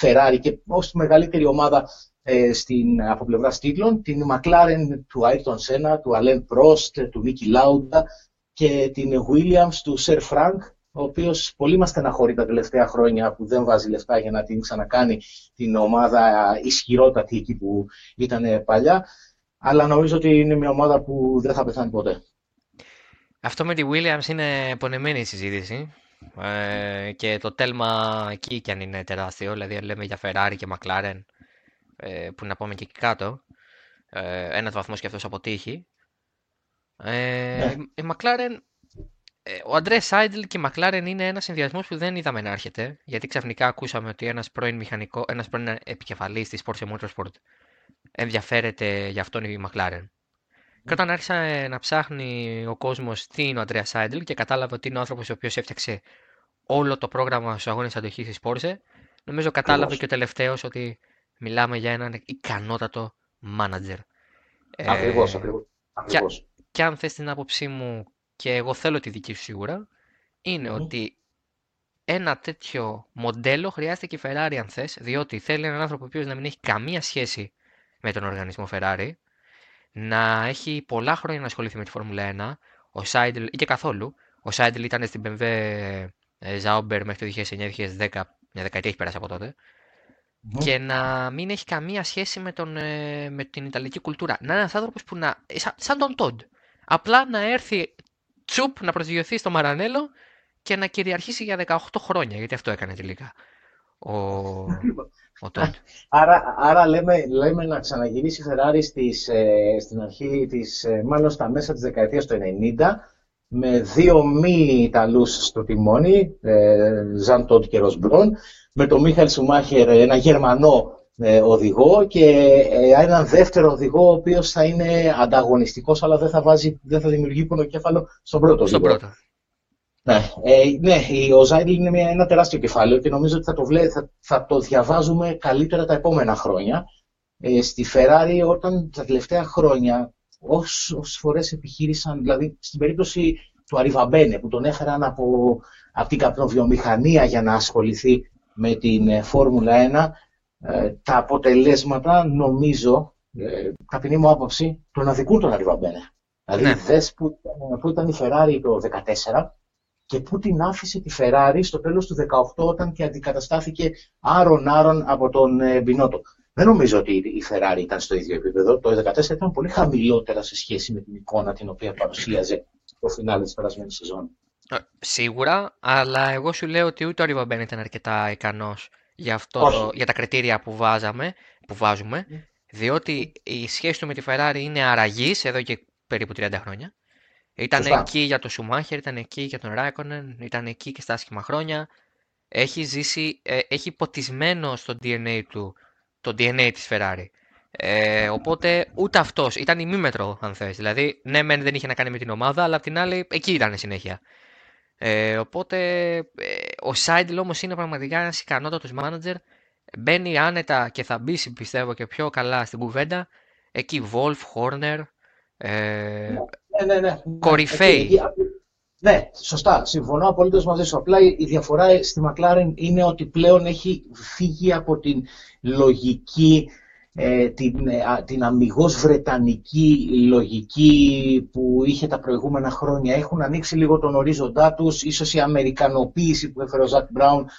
Ferrari και ως τη μεγαλύτερη ομάδα ε, στην, από πλευράς τίτλων, την McLaren του Ayrton Senna, του Alain Prost, του Niki Lauda και την Williams του Sir Frank, ο οποίος πολύ μας στεναχωρεί τα τελευταία χρόνια που δεν βάζει λεφτά για να την ξανακάνει την ομάδα ισχυρότατη εκεί που ήταν παλιά. Αλλά νομίζω ότι είναι μια ομάδα που δεν θα πεθάνει ποτέ. Αυτό με τη Williams είναι πονεμένη η συζήτηση. Ε, και το τέλμα εκεί κι αν είναι τεράστιο. Δηλαδή λέμε για Ferrari και McLaren ε, που να πάμε και εκεί κάτω. Ε, ένας βαθμός και αυτός αποτύχει. Ε, ναι. Η McLaren, ε, ο Andreas Seidl και η McLaren είναι ένας συνδυασμός που δεν είδαμε να έρχεται. Γιατί ξαφνικά ακούσαμε ότι ένας πρώην, μηχανικό, ένας πρώην επικεφαλής της Porsche Motorsport ενδιαφέρεται για αυτόν η McLaren. Και όταν άρχισε να ψάχνει ο κόσμος τι είναι ο Andreas Seidl και κατάλαβε ότι είναι ο άνθρωπος ο οποίος έφτιαξε όλο το πρόγραμμα στους αγώνες αντοχής της Porsche, νομίζω κατάλαβε Καλώς. και ο τελευταίος ότι μιλάμε για έναν ικανότατο manager. Ακριβώς, ε, ακριβώς. Και, και αν θες την άποψή μου, και εγώ θέλω τη δική σου σίγουρα, είναι mm. ότι ένα τέτοιο μοντέλο χρειάζεται και η Ferrari αν θες, διότι θέλει έναν άνθρωπο ο οποίος να μην έχει καμία σχέση με τον οργανισμό Ferrari, να έχει πολλά χρόνια να ασχοληθεί με τη Φόρμουλα ένα, ο Seidl, ή και καθόλου. Ο Seidl ήταν στην μπι εμ ντάμπλιου Zauber μέχρι το δύο χιλιάδες εννιά με δύο χιλιάδες δέκα, μια δεκαετία έχει περάσει από τότε, mm. και να μην έχει καμία σχέση με, τον, με την Ιταλική κουλτούρα. Να είναι ένας άνθρωπος που να, σαν, σαν τον Todd, απλά να έρθει τσουπ, να προσγειωθεί στο Μαρανέλο και να κυριαρχήσει για δεκαοκτώ χρόνια, γιατί αυτό έκανε τελικά ο, ο Todd. Άρα, άρα λέμε, λέμε να ξαναγυρίσει η Ferrari στις, ε, στην αρχή της, ε, μάλλον στα μέσα της δεκαετίας του ενενήντα, με δύο μη Ιταλούς στο τιμόνι, Ζαν Τοντ και Ρος Μπρόν, με τον Μίχαελ Σουμάχερ, ένα Γερμανό ε, οδηγό και ε, έναν δεύτερο οδηγό ο οποίος θα είναι ανταγωνιστικός αλλά δεν θα, βάζει, δεν θα δημιουργεί πονοκέφαλο στον πρώτο. Στο πρώτο. Ναι, ε, ναι ο Seidl είναι μια, ένα τεράστιο κεφάλαιο και νομίζω ότι θα το, βλέ, θα, θα το διαβάζουμε καλύτερα τα επόμενα χρόνια. Ε, στη Ferrari, όταν τα τελευταία χρόνια, όσες φορές επιχείρησαν, δηλαδή στην περίπτωση του Αριβαμπένε που τον έφεραν από, από την καπνοβιομηχανία για να ασχοληθεί με την Φόρμουλα ένα, ε, τα αποτελέσματα, νομίζω, ε, ταπεινή μου άποψη, τον αδικούν τον Αριβαμπένε. Δηλαδή, ναι. Δες που, που ήταν η Ferrari το δεκατέσσερα και που την άφησε τη Ferrari στο τέλος του δεκαοκτώ όταν και αντικαταστάθηκε άρον-άρον από τον Μπινότο. Δεν νομίζω ότι η Ferrari ήταν στο ίδιο επίπεδο. Το δεκατέσσερα ήταν πολύ χαμηλότερα σε σχέση με την εικόνα την οποία παρουσίαζε το φινάλε της περασμένης σεζόν. Σίγουρα, αλλά εγώ σου λέω ότι ούτε ο Ριβαμπέν ήταν αρκετά ικανός για, το, για τα κριτήρια που, βάζαμε, που βάζουμε, διότι η σχέση του με τη Ferrari είναι αραγής εδώ και περίπου τριάντα χρόνια. Ήταν Φωστά. εκεί για τον Schumacher, ήταν εκεί για τον Raikkonen, ήταν εκεί και στα άσχημα χρόνια. Έχει ζήσει, ε, έχει ποτισμένο στο ντι εν έι του το ντι εν έι της Ferrari. Ε, οπότε ούτε αυτός, ήταν ημίμετρο αν θες. Δηλαδή, ναι μεν δεν είχε να κάνει με την ομάδα, αλλά απ' την άλλη εκεί ήταν συνέχεια. Ε, οπότε ε, ο Seidl όμως είναι πραγματικά ένας ικανότατος μάνατζερ. Μπαίνει άνετα και θα μπει πιστεύω και πιο καλά στην κουβέντα. Εκεί Wolff, Horner, ε, ναι, ναι, ναι. Κορυφαίοι. Ναι, σωστά. Συμφωνώ απολύτως μαζί σου. Απλά η διαφορά στη McLaren είναι ότι πλέον έχει φύγει από την λογική, ε, την, ε, την αμιγώς βρετανική λογική που είχε τα προηγούμενα χρόνια. Έχουν ανοίξει λίγο τον ορίζοντά τους. Ίσως η αμερικανοποίηση που έφερε ο Ζακ Μπράουν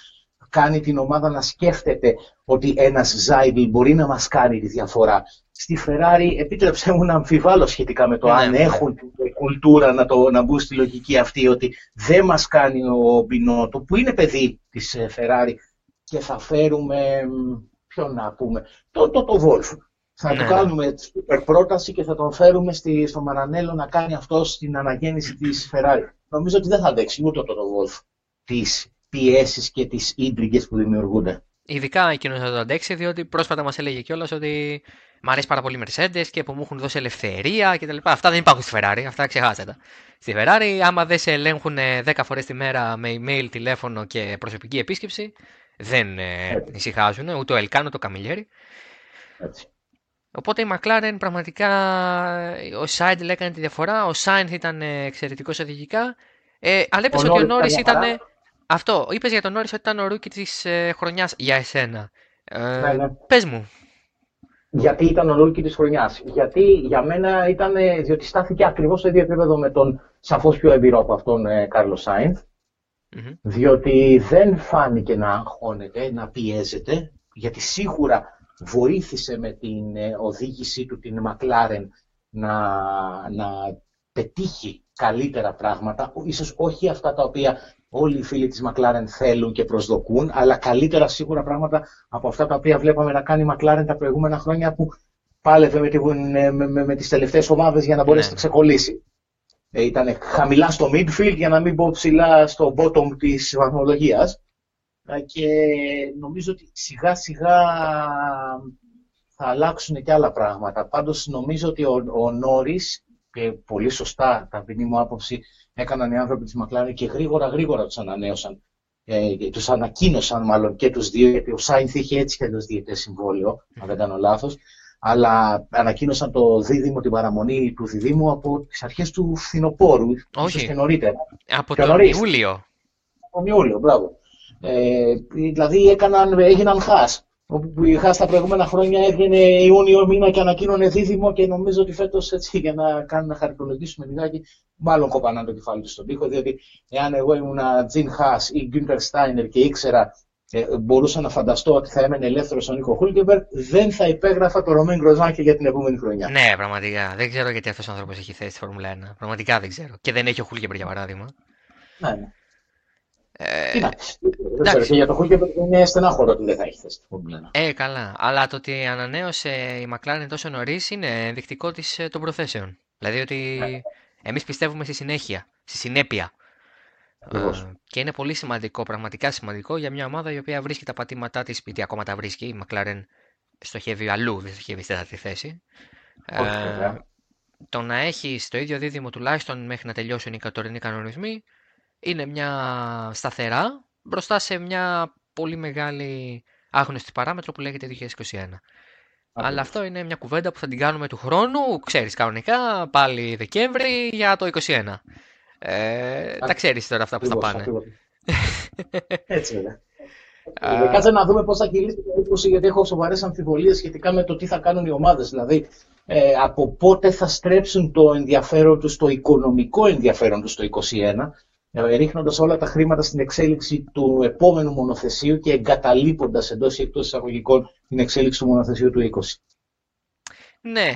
κάνει την ομάδα να σκέφτεται ότι ένας Seidl μπορεί να μας κάνει τη διαφορά. Στη Ferrari, επίτρεψέ μου να αμφιβάλλω σχετικά με το ναι, αν ναι. έχουν την κουλτούρα να, το, να μπουν στη λογική αυτή ότι δεν μας κάνει ο Μπινότο, που είναι παιδί της Ferrari και θα φέρουμε, ποιον να πούμε, το, το, το Wolff. Θα ναι. του κάνουμε super πρόταση και θα τον φέρουμε στη, στο Μαρανέλο να κάνει αυτό στην αναγέννηση της Ferrari. Νομίζω ότι δεν θα αντέξει ούτε το, το Wolff τις πιέσεις και τις ίντριγκες που δημιουργούνται. Ειδικά εκείνος θα το αντέξει, διότι πρόσφατα μας έλεγε κιόλας ότι μ' αρέσει πάρα πολύ η Mercedes και που μου έχουν δώσει ελευθερία κτλ. Αυτά δεν υπάρχουν στη Ferrari, αυτά ξεχάστε τα. Στη Ferrari, άμα δεν σε ελέγχουν δέκα φορές τη μέρα με email, τηλέφωνο και προσωπική επίσκεψη, δεν ε, ησυχάζουν, ούτε ο Ελκάνο, το Καμιλιέρι. Έτσι. Οπότε η McLaren πραγματικά, ο Seidl έκανε τη διαφορά, ο Sainz ήταν εξαιρετικός οδηγικά, ε, αλλά έπαιξε ότι ο Norris ήταν. Αυτό, είπες για τον Norris ότι ήταν ο ρούκι της ε, χρονιάς για εσένα. Ε, ναι, ναι. Πες μου. Γιατί ήταν ο ρούκι της χρονιάς. Γιατί για μένα ήταν, διότι στάθηκε ακριβώς στο ίδιο επίπεδο με τον σαφώς πιο εμπειρό από αυτόν ε, Κάρλος Σάινθ. Mm-hmm. Διότι δεν φάνηκε να αγχώνεται, να πιέζεται, γιατί σίγουρα βοήθησε με την ε, οδήγησή του την McLaren να, να πετύχει καλύτερα πράγματα, ίσως όχι αυτά τα οποία όλοι οι φίλοι της McLaren θέλουν και προσδοκούν, αλλά καλύτερα σίγουρα πράγματα από αυτά τα οποία βλέπαμε να κάνει η McLaren τα προηγούμενα χρόνια που πάλευε με, τη, με, με, με τις τελευταίες ομάδες για να μπορέσει ναι. να ξεκολλήσει. Ε, ήταν χαμηλά στο midfield για να μην πω ψηλά στο bottom της βαθμολογίας και νομίζω ότι σιγά σιγά θα αλλάξουν και άλλα πράγματα. Πάντως νομίζω ότι ο, ο Norris, και πολύ σωστά, ταπεινή μου άποψη, έκαναν οι άνθρωποι της McLaren και γρήγορα γρήγορα τους ανανέωσαν, ε, τους ανακοίνωσαν μάλλον και τους δύο, γιατί ο Sainz είχε έτσι και τους διετές συμβόλαιο, αν δεν κάνω λάθος, αλλά ανακοίνωσαν το δίδυμο, την παραμονή του διδήμου από τις αρχές του φθινοπόρου, ίσως και νωρίτερα. Από τον Ιούλιο. Από τον Ιούλιο, μπράβο. Ε, δηλαδή έκαναν, έγιναν Haas. Όπου η Haas τα προηγούμενα χρόνια έβγαινε Ιούνιο μήνα και ανακοίνωνε δίδυμο και νομίζω ότι φέτος έτσι για να κάνουν να χαριτολογήσουμε λιγάκι, μάλλον κοπανάνε το κεφάλι του στον τοίχο. Διότι εάν εγώ ήμουνα Τζιν Haas ή Γκούντερ Στάινερ και ήξερα, ε, μπορούσα να φανταστώ ότι θα έμενε ελεύθερος ο Νίκο Χούλκεμπεργκ, δεν θα υπέγραφα το Ρωμέν Γκροζάν και για την επόμενη χρονιά. Ναι, πραγματικά. Δεν ξέρω γιατί αυτός ο άνθρωπος έχει θέση στη Φόρμουλα ένα. Πραγματικά δεν ξέρω. Και δεν έχει ο Χούλκεμπεργκ για παράδειγμα. Ναι, ναι. Ε, εντάξει. Για το Hülkenberg είναι στενάχωρο ότι δεν θα έχει θέση. Ε, καλά. Αλλά το ότι ανανέωσε η McLaren τόσο νωρίς είναι ενδεικτικό της των προθέσεων. Δηλαδή ότι ε, εμείς πιστεύουμε στη συνέχεια, στη συνέπεια. Ε, και είναι πολύ σημαντικό, πραγματικά σημαντικό για μια ομάδα η οποία βρίσκει τα πατήματά της, γιατί ακόμα τα βρίσκει. Η McLaren στοχεύει αλλού, δεν στοχεύει στη τέταρτη θέση. Όχι, ε, το να έχει το ίδιο δίδυμο τουλάχιστον μέχρι να τελειώσουν οι τωρινοί κανονισμοί. είναι μια σταθερά μπροστά σε μια πολύ μεγάλη άγνωστη παράμετρο που λέγεται είκοσι είκοσι ένα. Αλλά Άρα. αυτό είναι μια κουβέντα που θα την κάνουμε του χρόνου, ξέρεις, κανονικά, πάλι Δεκέμβρη για το είκοσι ένα. Ε, τα ξέρεις τώρα αυτά που θα πάνε. Έτσι είναι. Κάτσε να δούμε πώς θα κυλήσει το είκοσι, γιατί έχω σοβαρές αμφιβολίες σχετικά με το τι θα κάνουν οι ομάδες. Δηλαδή, ε, από πότε θα στρέψουν το ενδιαφέρον τους, το οικονομικό ενδιαφέρον τους το είκοσι ένα, ε, ρίχνοντας όλα τα χρήματα στην εξέλιξη του επόμενου μονοθεσίου και εγκαταλείποντας εντός ή εκτός εισαγωγικών την εξέλιξη του μονοθεσίου του είκοσι. Ναι,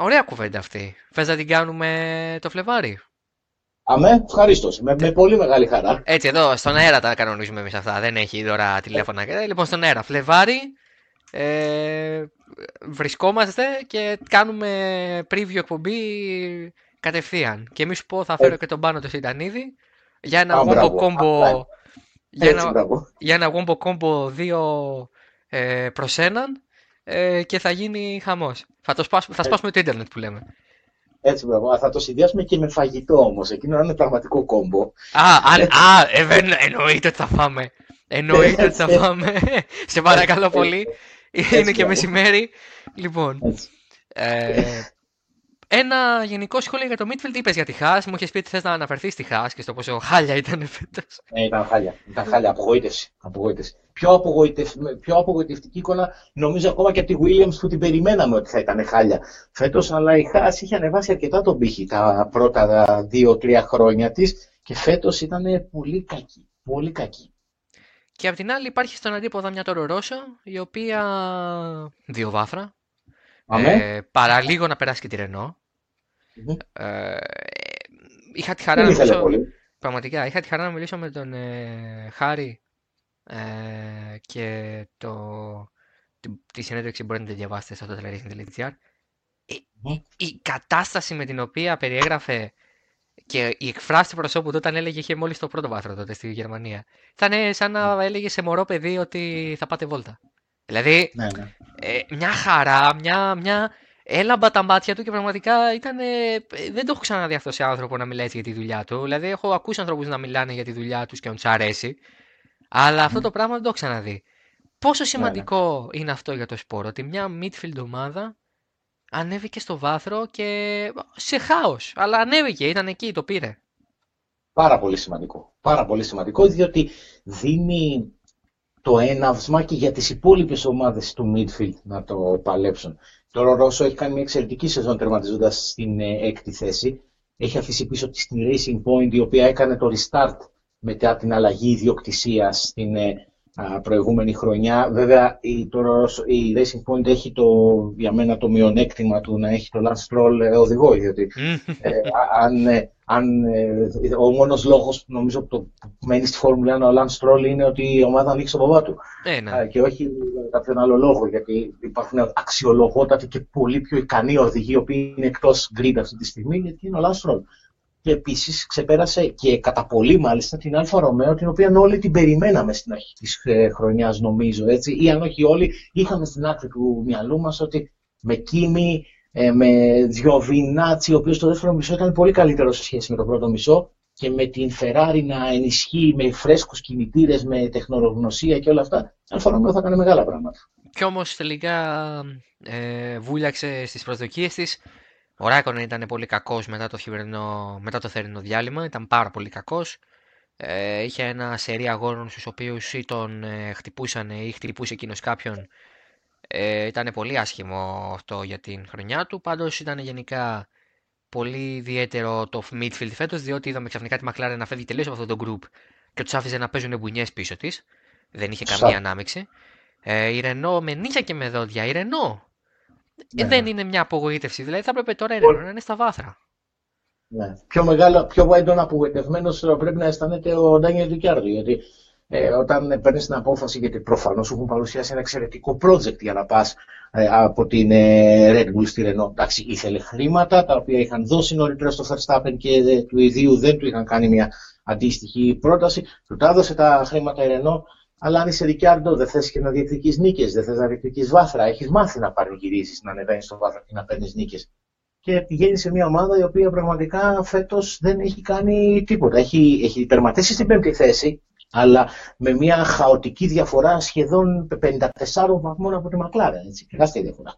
ωραία κουβέντα αυτή. Θες να την κάνουμε το Φλεβάρι? Αμέ, ευχαρίστως. Με, με πολύ μεγάλη χαρά. Έτσι, εδώ στον αέρα τα κανονίζουμε εμείς αυτά. Δεν έχει τώρα τηλέφωνα. Ε. Λοιπόν, στον αέρα. Φλεβάρι, ε, βρισκόμαστε και κάνουμε preview εκπομπή κατευθείαν. Και εμείς πω θα φέρω ε. και τον Πάνο το Σιτανίδη για ένα γόμπο κόμπο. Για ένα γόμπο κόμπο δύο προς έναν ε, και θα γίνει χαμός. Θα, το σπάσουμε, θα σπάσουμε το ίντερνετ που λέμε. Έτσι, μπράβο. Θα το συνδυάσουμε και με φαγητό όμως. Εκείνο να είναι πραγματικό κόμπο. Α, α, α ε, εννοείται ότι θα φάμε. Εννοείται ότι θα φάμε. Σε παρακαλώ πολύ. Έτσι, είναι και μεσημέρι. Λοιπόν, ε, ένα γενικό σχόλιο για το Midfield. Είπες για τη Χάς. Μου είχες πει ότι θες να αναφερθείς στη Χάς και στο πόσο χάλια ήταν φέτος. Ναι, ήταν χάλια. Ήταν χάλια. Απογοήτευση. Απογοήτευση. Πιο, απογοητευ... πιο απογοητευτική εικόνα νομίζω ακόμα και από τη Williams που την περιμέναμε ότι θα ήταν χάλια φέτος, αλλά η Haas είχε ανεβάσει αρκετά τον πύχη τα πρώτα δύο τρία χρόνια της και φέτος ήταν πολύ κακή, πολύ κακή. Και απ' την άλλη υπάρχει στον αντίποδα μια Toro Rosso η οποία δύο βάθρα, ε, παρά λίγο να περάσει και τη Renault. Mm-hmm. ε, είχα τη χαρά να μιλήσω... Πραγματικά, είχα τη χαρά να μιλήσω με τον ε, Χάρη Ε, και το, τη, τη συνέντευξη μπορείτε να τη διαβάσετε στο τελ τελεία τζι άρ. Η, η κατάσταση με την οποία περιέγραφε και η εκφράση του προσώπου του όταν έλεγε, είχε μόλις το πρώτο βάθρο τότε στη Γερμανία, ήταν σαν να έλεγε σε μωρό παιδί ότι θα πάτε βόλτα. Δηλαδή ναι, ναι. Ε, μια χαρά, μια, μια έλαμπα τα μάτια του και πραγματικά ήταν, ε, δεν το έχω ξαναδεί αυτό σε άνθρωπο να μιλάει για τη δουλειά του. Δηλαδή έχω ακούσει ανθρώπους να μιλάνε για τη δουλειά τους και να τους αρέσει. Αλλά αυτό το πράγμα δεν το έχω ξαναδεί. Πόσο σημαντικό yeah, yeah. είναι αυτό για το σπορ, ότι μια midfield ομάδα ανέβηκε στο βάθρο και σε χάος, αλλά ανέβηκε, ήταν εκεί, το πήρε. Πάρα πολύ σημαντικό. Πάρα πολύ σημαντικό, διότι δίνει το έναυσμα και για τις υπόλοιπες ομάδες του midfield να το παλέψουν. Τώρα ο Ρώσο έχει κάνει μια εξαιρετική σεζόν τερματίζοντας στην έκτη θέση. Έχει αφήσει πίσω της την Racing Point, η οποία έκανε το restart μετά την αλλαγή ιδιοκτησίας στην α, προηγούμενη χρονιά. Βέβαια η, το, η Racing Point έχει το, για μένα το μειονέκτημα του να έχει το Lance Stroll οδηγό, διότι ε, αν, ε, αν, ε, ο μόνος λόγος νομίζω που, το, που μένει στη Φόρμουλα ένα ο Lance Stroll είναι ότι η ομάδα ανοίξει τον παπά του ε, και όχι κάποιον άλλο λόγο, γιατί υπάρχουν αξιολογότατοι και πολύ πιο ικανοί οδηγοί οι οποίοι είναι εκτός grid αυτή τη στιγμή, γιατί είναι ο Lance Stroll. Και επίσης ξεπέρασε και κατά πολύ μάλιστα την Αλφα Ρωμαίο, την οποία όλοι την περιμέναμε στην αρχή της χρονιάς νομίζω, έτσι, ή αν όχι όλοι είχαμε στην άκρη του μυαλού μας ότι με Κίμι, με Τζιοβινάτσι, ο οποίος στο δεύτερο μισό ήταν πολύ καλύτερο σε σχέση με το πρώτο μισό, και με την Ferrari να ενισχύει με φρέσκους κινητήρες, με τεχνογνωσία και όλα αυτά, Αλφα Ρωμαίο θα κάνει μεγάλα πράγματα. Κι όμως τελικά ε, βούλιαξε στις προσδοκίες της. Ο Ράικονεν ήταν πολύ κακός μετά το, χειμερινό, μετά το θερινό διάλειμμα, ήταν πάρα πολύ κακός. Ε, είχε ένα σερί αγώνων στους οποίους ή τον ε, χτυπούσαν ή χτυπούσε εκείνος κάποιον. Ε, ήταν πολύ άσχημο αυτό για την χρονιά του. Πάντως ήταν γενικά πολύ ιδιαίτερο το midfield φέτος, διότι είδαμε ξαφνικά τη McLaren να φεύγει τελείως από αυτό το group και τους άφησε να παίζουν μπουνιές πίσω της. Δεν είχε καμία ανάμειξη. Ε, η Renault με νύχια και με δόντια. Η Renault. Ναι. Δεν είναι μια απογοήτευση, δηλαδή θα πρέπει τώρα η Renault να είναι στα βάθρα. Ναι. Πιο μεγάλο, πιο έντονα απογοητευμένος πρέπει να αισθάνεται ο Ντάνιελ Ρικιάρντο, γιατί ε, όταν παίρνεις την απόφαση, γιατί προφανώς σου έχουν παρουσιάσει ένα εξαιρετικό project για να πας ε, από την ε, Red Bull στη Renault. Εντάξει, ήθελε χρήματα τα οποία είχαν δώσει νωρίτερα στο Verstappen και δε, του ιδίου δεν του είχαν κάνει μια αντίστοιχη πρόταση. Του τα έδωσε τα χρήματα η Renault. Αλλά αν είσαι Ρικιάρντο, δεν θες και να διεκδικείς νίκες, δεν θες να διεκδικείς βάθρα. Έχεις μάθει να πανηγυρίζεις, να ανεβαίνεις στο βάθρο και να παίρνεις νίκες. και πηγαίνει σε μια ομάδα η οποία πραγματικά φέτος δεν έχει κάνει τίποτα. Έχει, έχει τερματίσει στην πέμπτη θέση, αλλά με μια χαοτική διαφορά σχεδόν πενήντα τεσσάρων βαθμών από τη McLaren. Έτσι, τεράστια διαφορά.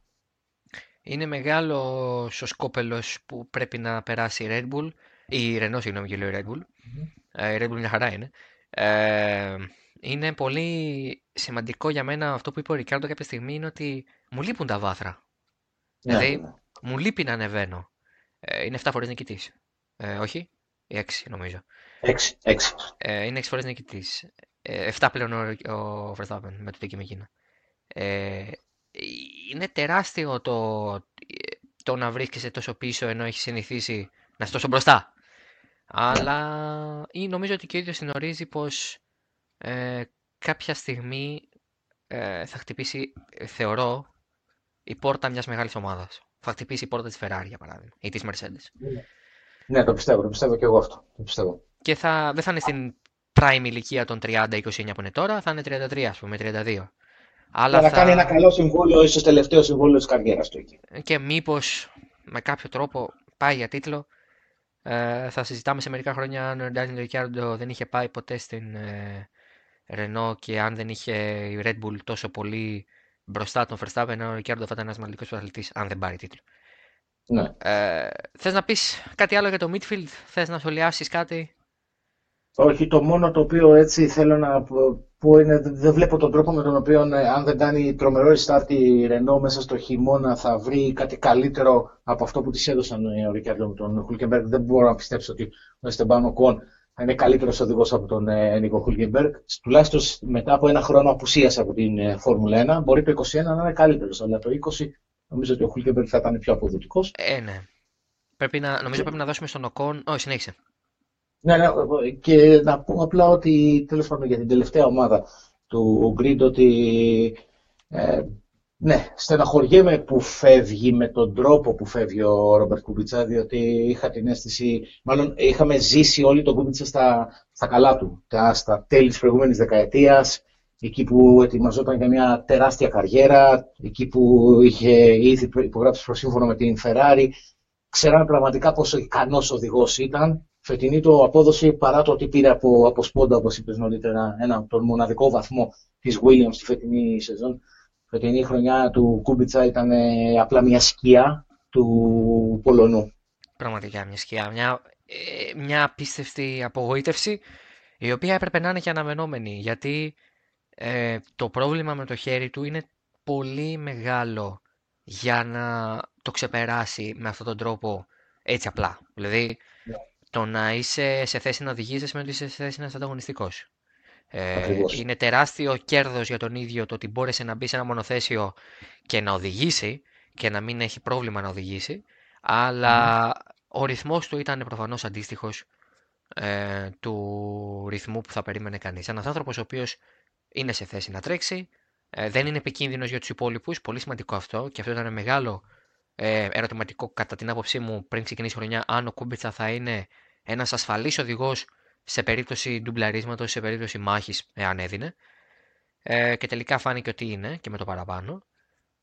Είναι μεγάλο ο σκόπελος που πρέπει να περάσει η Red Bull, η Renault, συγγνώμη, και λέω η Red Bull. Mm-hmm. Η Red Bull μια χαρά είναι. Ε, είναι πολύ σημαντικό για μένα αυτό που είπε ο Ρικάρντο κάποια στιγμή, είναι ότι μου λείπουν τα βάθρα. Ναι, δηλαδή, ναι. Μου λείπει να ανεβαίνω. Ε, είναι επτά φορές νικητής. Ε, όχι, έξι νομίζω. έξι, έξι. Ε, είναι έξι φορές νικητής. Ε, επτά πλέον ο, ο Verstappen με το τι με εκείνα. Ε, είναι τεράστιο το, το να βρίσκεσαι τόσο πίσω ενώ έχεις συνηθίσει να είσαι τόσο μπροστά. Αλλά ή νομίζω ότι και ο ίδιος συνορίζει πως ε, κάποια στιγμή ε, θα χτυπήσει, θεωρώ, η πόρτα μιας μεγάλης ομάδας. Θα χτυπήσει η πόρτα της Ferrari, για παράδειγμα, ή της Mercedes. Ναι, το πιστεύω, το πιστεύω και εγώ αυτό. Το πιστεύω. Και θα, δεν θα είναι στην prime ηλικία των τριάντα είκοσι εννέα που είναι τώρα, θα είναι τριάντα τρία, ας πούμε, τριάντα δύο. Αλλά θα, θα κάνει ένα καλό συμβόλαιο, ίσως τελευταίο συμβόλαιο της καριέρας του εκεί. Και μήπως με κάποιο τρόπο πάει για τίτλο. Ε, θα συζητάμε σε μερικά χρόνια αν ο Ντάνιελ Ρικιάρντο δεν είχε πάει ποτέ στην ε, Renault και αν δεν είχε η Red Bull τόσο πολύ μπροστά τον Verstappen, ο Ρικιάρντο θα ήταν ένας μαλλικός πρωταθλητής, αν δεν πάρει τίτλο. Ναι. Ε, θες να πεις κάτι άλλο για το midfield, θες να σχολιάσεις κάτι? Όχι, το μόνο το οποίο έτσι θέλω να πω είναι δεν βλέπω τον τρόπο με τον οποίο αν δεν κάνει τρομερό restart η Renault μέσα στο χειμώνα θα βρει κάτι καλύτερο από αυτό που της έδωσαν ο Ρικιάρντο με τον Hülkenberg. Δεν μπορώ να πιστέψω ότι ο Esteban Ocon θα είναι καλύτερος οδηγός από τον Νίκο Hülkenberg. Τουλάχιστον μετά από ένα χρόνο απουσίας από την Φόρμουλα ένα, μπορεί το είκοσι ένα να είναι καλύτερος, αλλά το είκοσι νομίζω ότι ο Hülkenberg θα ήταν πιο αποδοτικός. Ε, ναι. Πρέπει να, νομίζω πρέπει να δώσουμε στον Ocon. Όχι, συνέχισε. Ναι, ναι, και να πω απλά ότι τέλος πάντων για την τελευταία ομάδα του Grid ότι ε, ναι, στεναχωριέμαι που φεύγει με τον τρόπο που φεύγει ο Ρόμπερτ Κουμπίτσα, διότι είχα την αίσθηση, μάλλον είχαμε ζήσει όλοι τον Κουμπίτσα στα, στα καλά του, τα, στα τέλη της προηγούμενης δεκαετίας, εκεί που ετοιμαζόταν για μια τεράστια καριέρα, εκεί που είχε ήδη υπογράψει προσύμφωνο με την Ferrari. Ξέραμε πραγματικά πόσο ικανός οδηγός ήταν. Φετινή το απόδοση, παρά το ότι πήρε από, από σπόντα, όπως είπες νωρίτερα, ένα, τον μοναδικό βαθμό της Williams τη φετινή σεζόν. Φετινή χρονιά του Kubica ήταν ε, απλά μια σκιά του Πολωνού. Πραγματικά μια σκιά, μια, ε, μια απίστευτη απογοήτευση, η οποία έπρεπε να είναι και αναμενόμενη, γιατί ε, το πρόβλημα με το χέρι του είναι πολύ μεγάλο για να το ξεπεράσει με αυτόν τον τρόπο έτσι απλά. Δηλαδή, το να είσαι σε θέση να οδηγείς σημαίνει ότι είσαι σε θέση να είσαι ανταγωνιστικός. Ε, είναι τεράστιο κέρδος για τον ίδιο το ότι μπόρεσε να μπει σε ένα μονοθέσιο και να οδηγήσει και να μην έχει πρόβλημα να οδηγήσει, αλλά mm. ο ρυθμός του ήταν προφανώς αντίστοιχος ε, του ρυθμού που θα περίμενε κανείς. Ένας άνθρωπος ο οποίος είναι σε θέση να τρέξει, ε, δεν είναι επικίνδυνος για τους υπόλοιπους, πολύ σημαντικό αυτό, και αυτό ήταν μεγάλο Ε, ερωτηματικό κατά την άποψή μου πριν ξεκινήσει η χρονιά, αν ο Κούμπιτσα θα είναι ένας ασφαλής οδηγός σε περίπτωση ντουμπλαρίσματος, σε περίπτωση μάχης, εάν έδινε. Ε, και τελικά φάνηκε ότι είναι και με το παραπάνω.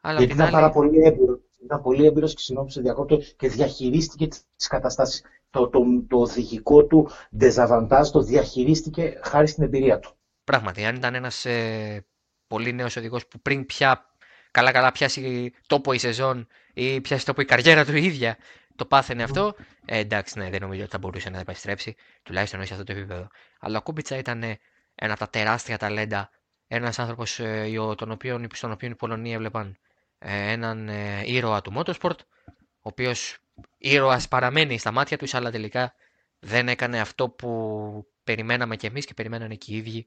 Αλλά ήταν άλλη... πάρα πολύ έμπειρος. Ήταν πολύ έμπειρος και συνόψε διακόπτω και διαχειρίστηκε τις καταστάσεις. Το, το, το οδηγικό του ντεζαβαντάζ το διαχειρίστηκε χάρη στην εμπειρία του. Πράγματι, αν ήταν ένας ε, πολύ νέος οδηγός που πριν πια καλά-καλά πιάσει τόπο η σεζόν ή πιάσει τόπο η καριέρα του η ίδια, το πάθαινε αυτό. Ε, εντάξει, ναι, δεν νομίζω ότι θα μπορούσε να επιστρέψει, τουλάχιστον όχι σε αυτό το επίπεδο. Αλλά ο Κούμπιτσα ήταν ένα από τα τεράστια ταλέντα. Ένας άνθρωπος τον οποίο, στον οποίο οι Πολωνοί έβλεπαν έναν ήρωα του motorsport, ο οποίος ήρωας παραμένει στα μάτια τους, αλλά τελικά δεν έκανε αυτό που περιμέναμε κι εμείς και περιμένανε και οι ίδιοι.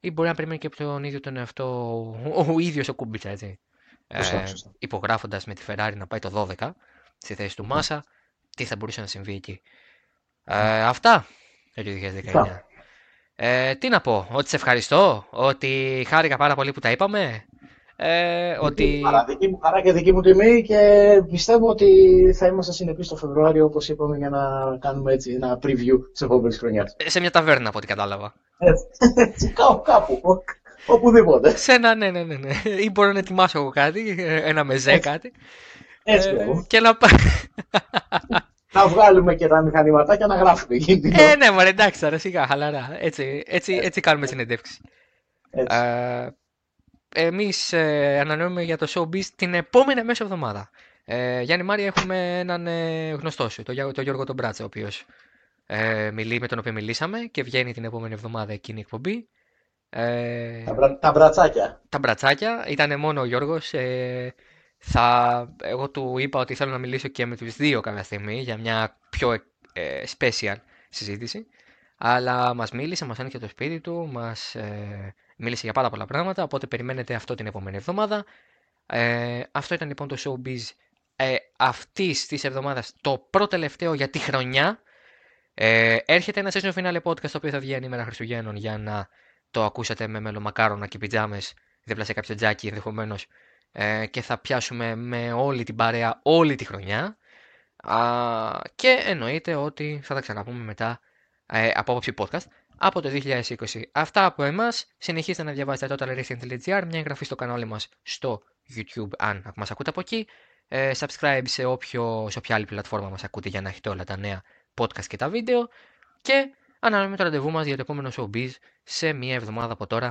Ή μπορεί να περιμένει και από τον ίδιο τον εαυτό, ο ίδιος ο Κούμπιτσα, έτσι. Ε, υπογράφοντας με τη Ferrari να πάει το δώδεκα στη θέση του Μάσα, τι θα μπορούσε να συμβεί εκεί. Ε, αυτά το δύο χιλιάδες δεκαεννέα. Ε, τι να πω, ότι σε ευχαριστώ, ότι χάρηκα πάρα πολύ που τα είπαμε. Ε, ότι... Άρα, δική μου χαρά και δική μου τιμή, και πιστεύω ότι θα είμαστε συνεπείς το Φεβρουάριο, όπως είπαμε, για να κάνουμε έτσι ένα preview της επόμενης χρονιάς. Σε μια ταβέρνα, από ό,τι κατάλαβα. Έτσι, κάπου. Οπουδήποτε. Σε ένα, ναι, ναι, ναι, ναι. Ή μπορώ να ετοιμάσω εγώ κάτι, ένα μεζέ, κάτι. Έτσι, ε, και να πάει. Να βγάλουμε και τα μηχανήματα και να γράφουμε. Ε, ναι, μωρέ, εντάξει, ρε, σιγά, χαλαρά. Έτσι, έτσι, έτσι κάνουμε συνεντεύξη. Έτσι. Ε, εμείς ε, ανανεώνουμε για το showbiz την επόμενη μέσα εβδομάδα. Ε, Γιάννη Μάρια, έχουμε έναν ε, γνωστό σου, τον το Γιώργο τον Μπράτσα, ο οποίος ε, μιλεί, με τον οποίο μιλήσαμε και βγαίνει την επόμενη εβδομάδα εκείνη η εκπομπή. Ε, τα, μπρα, τα μπρατσάκια. Τα μπρατσάκια. Ήταν μόνο ο Γιώργος. Ε, θα, εγώ του είπα ότι θέλω να μιλήσω και με τους δύο κάποια στιγμή για μια πιο ε, special συζήτηση. Αλλά μας μίλησε, μας άνοιξε το σπίτι του, μας ε, μίλησε για πάρα πολλά πράγματα. Οπότε περιμένετε αυτό την επόμενη εβδομάδα. Ε, αυτό ήταν λοιπόν το showbiz ε, αυτής της εβδομάδας, το πρώτο τελευταίο για τη χρονιά. Ε, έρχεται ένα season finale podcast το οποίο θα βγει ανήμερα Χριστουγέννων για να το ακούσατε με μελομακάρονα και πιτζάμες δίπλα σε κάποιο τζάκι ενδεχομένως ε, και θα πιάσουμε με όλη την παρέα όλη τη χρονιά α, και εννοείται ότι θα τα ξαναπούμε μετά ε, από άποψη podcast από το είκοσι είκοσι. Αυτά από εμάς. Συνεχίστε να διαβάζετε total racing τελεία gr, μια εγγραφή στο κανάλι μας στο YouTube αν μας ακούτε από εκεί, ε, subscribe σε, όποιο, σε όποια άλλη πλατφόρμα μας ακούτε για να έχετε όλα τα νέα podcast και τα βίντεο και αναμένουμε το ραντεβού μας για το επόμενο showbiz σε μία εβδομάδα από τώρα.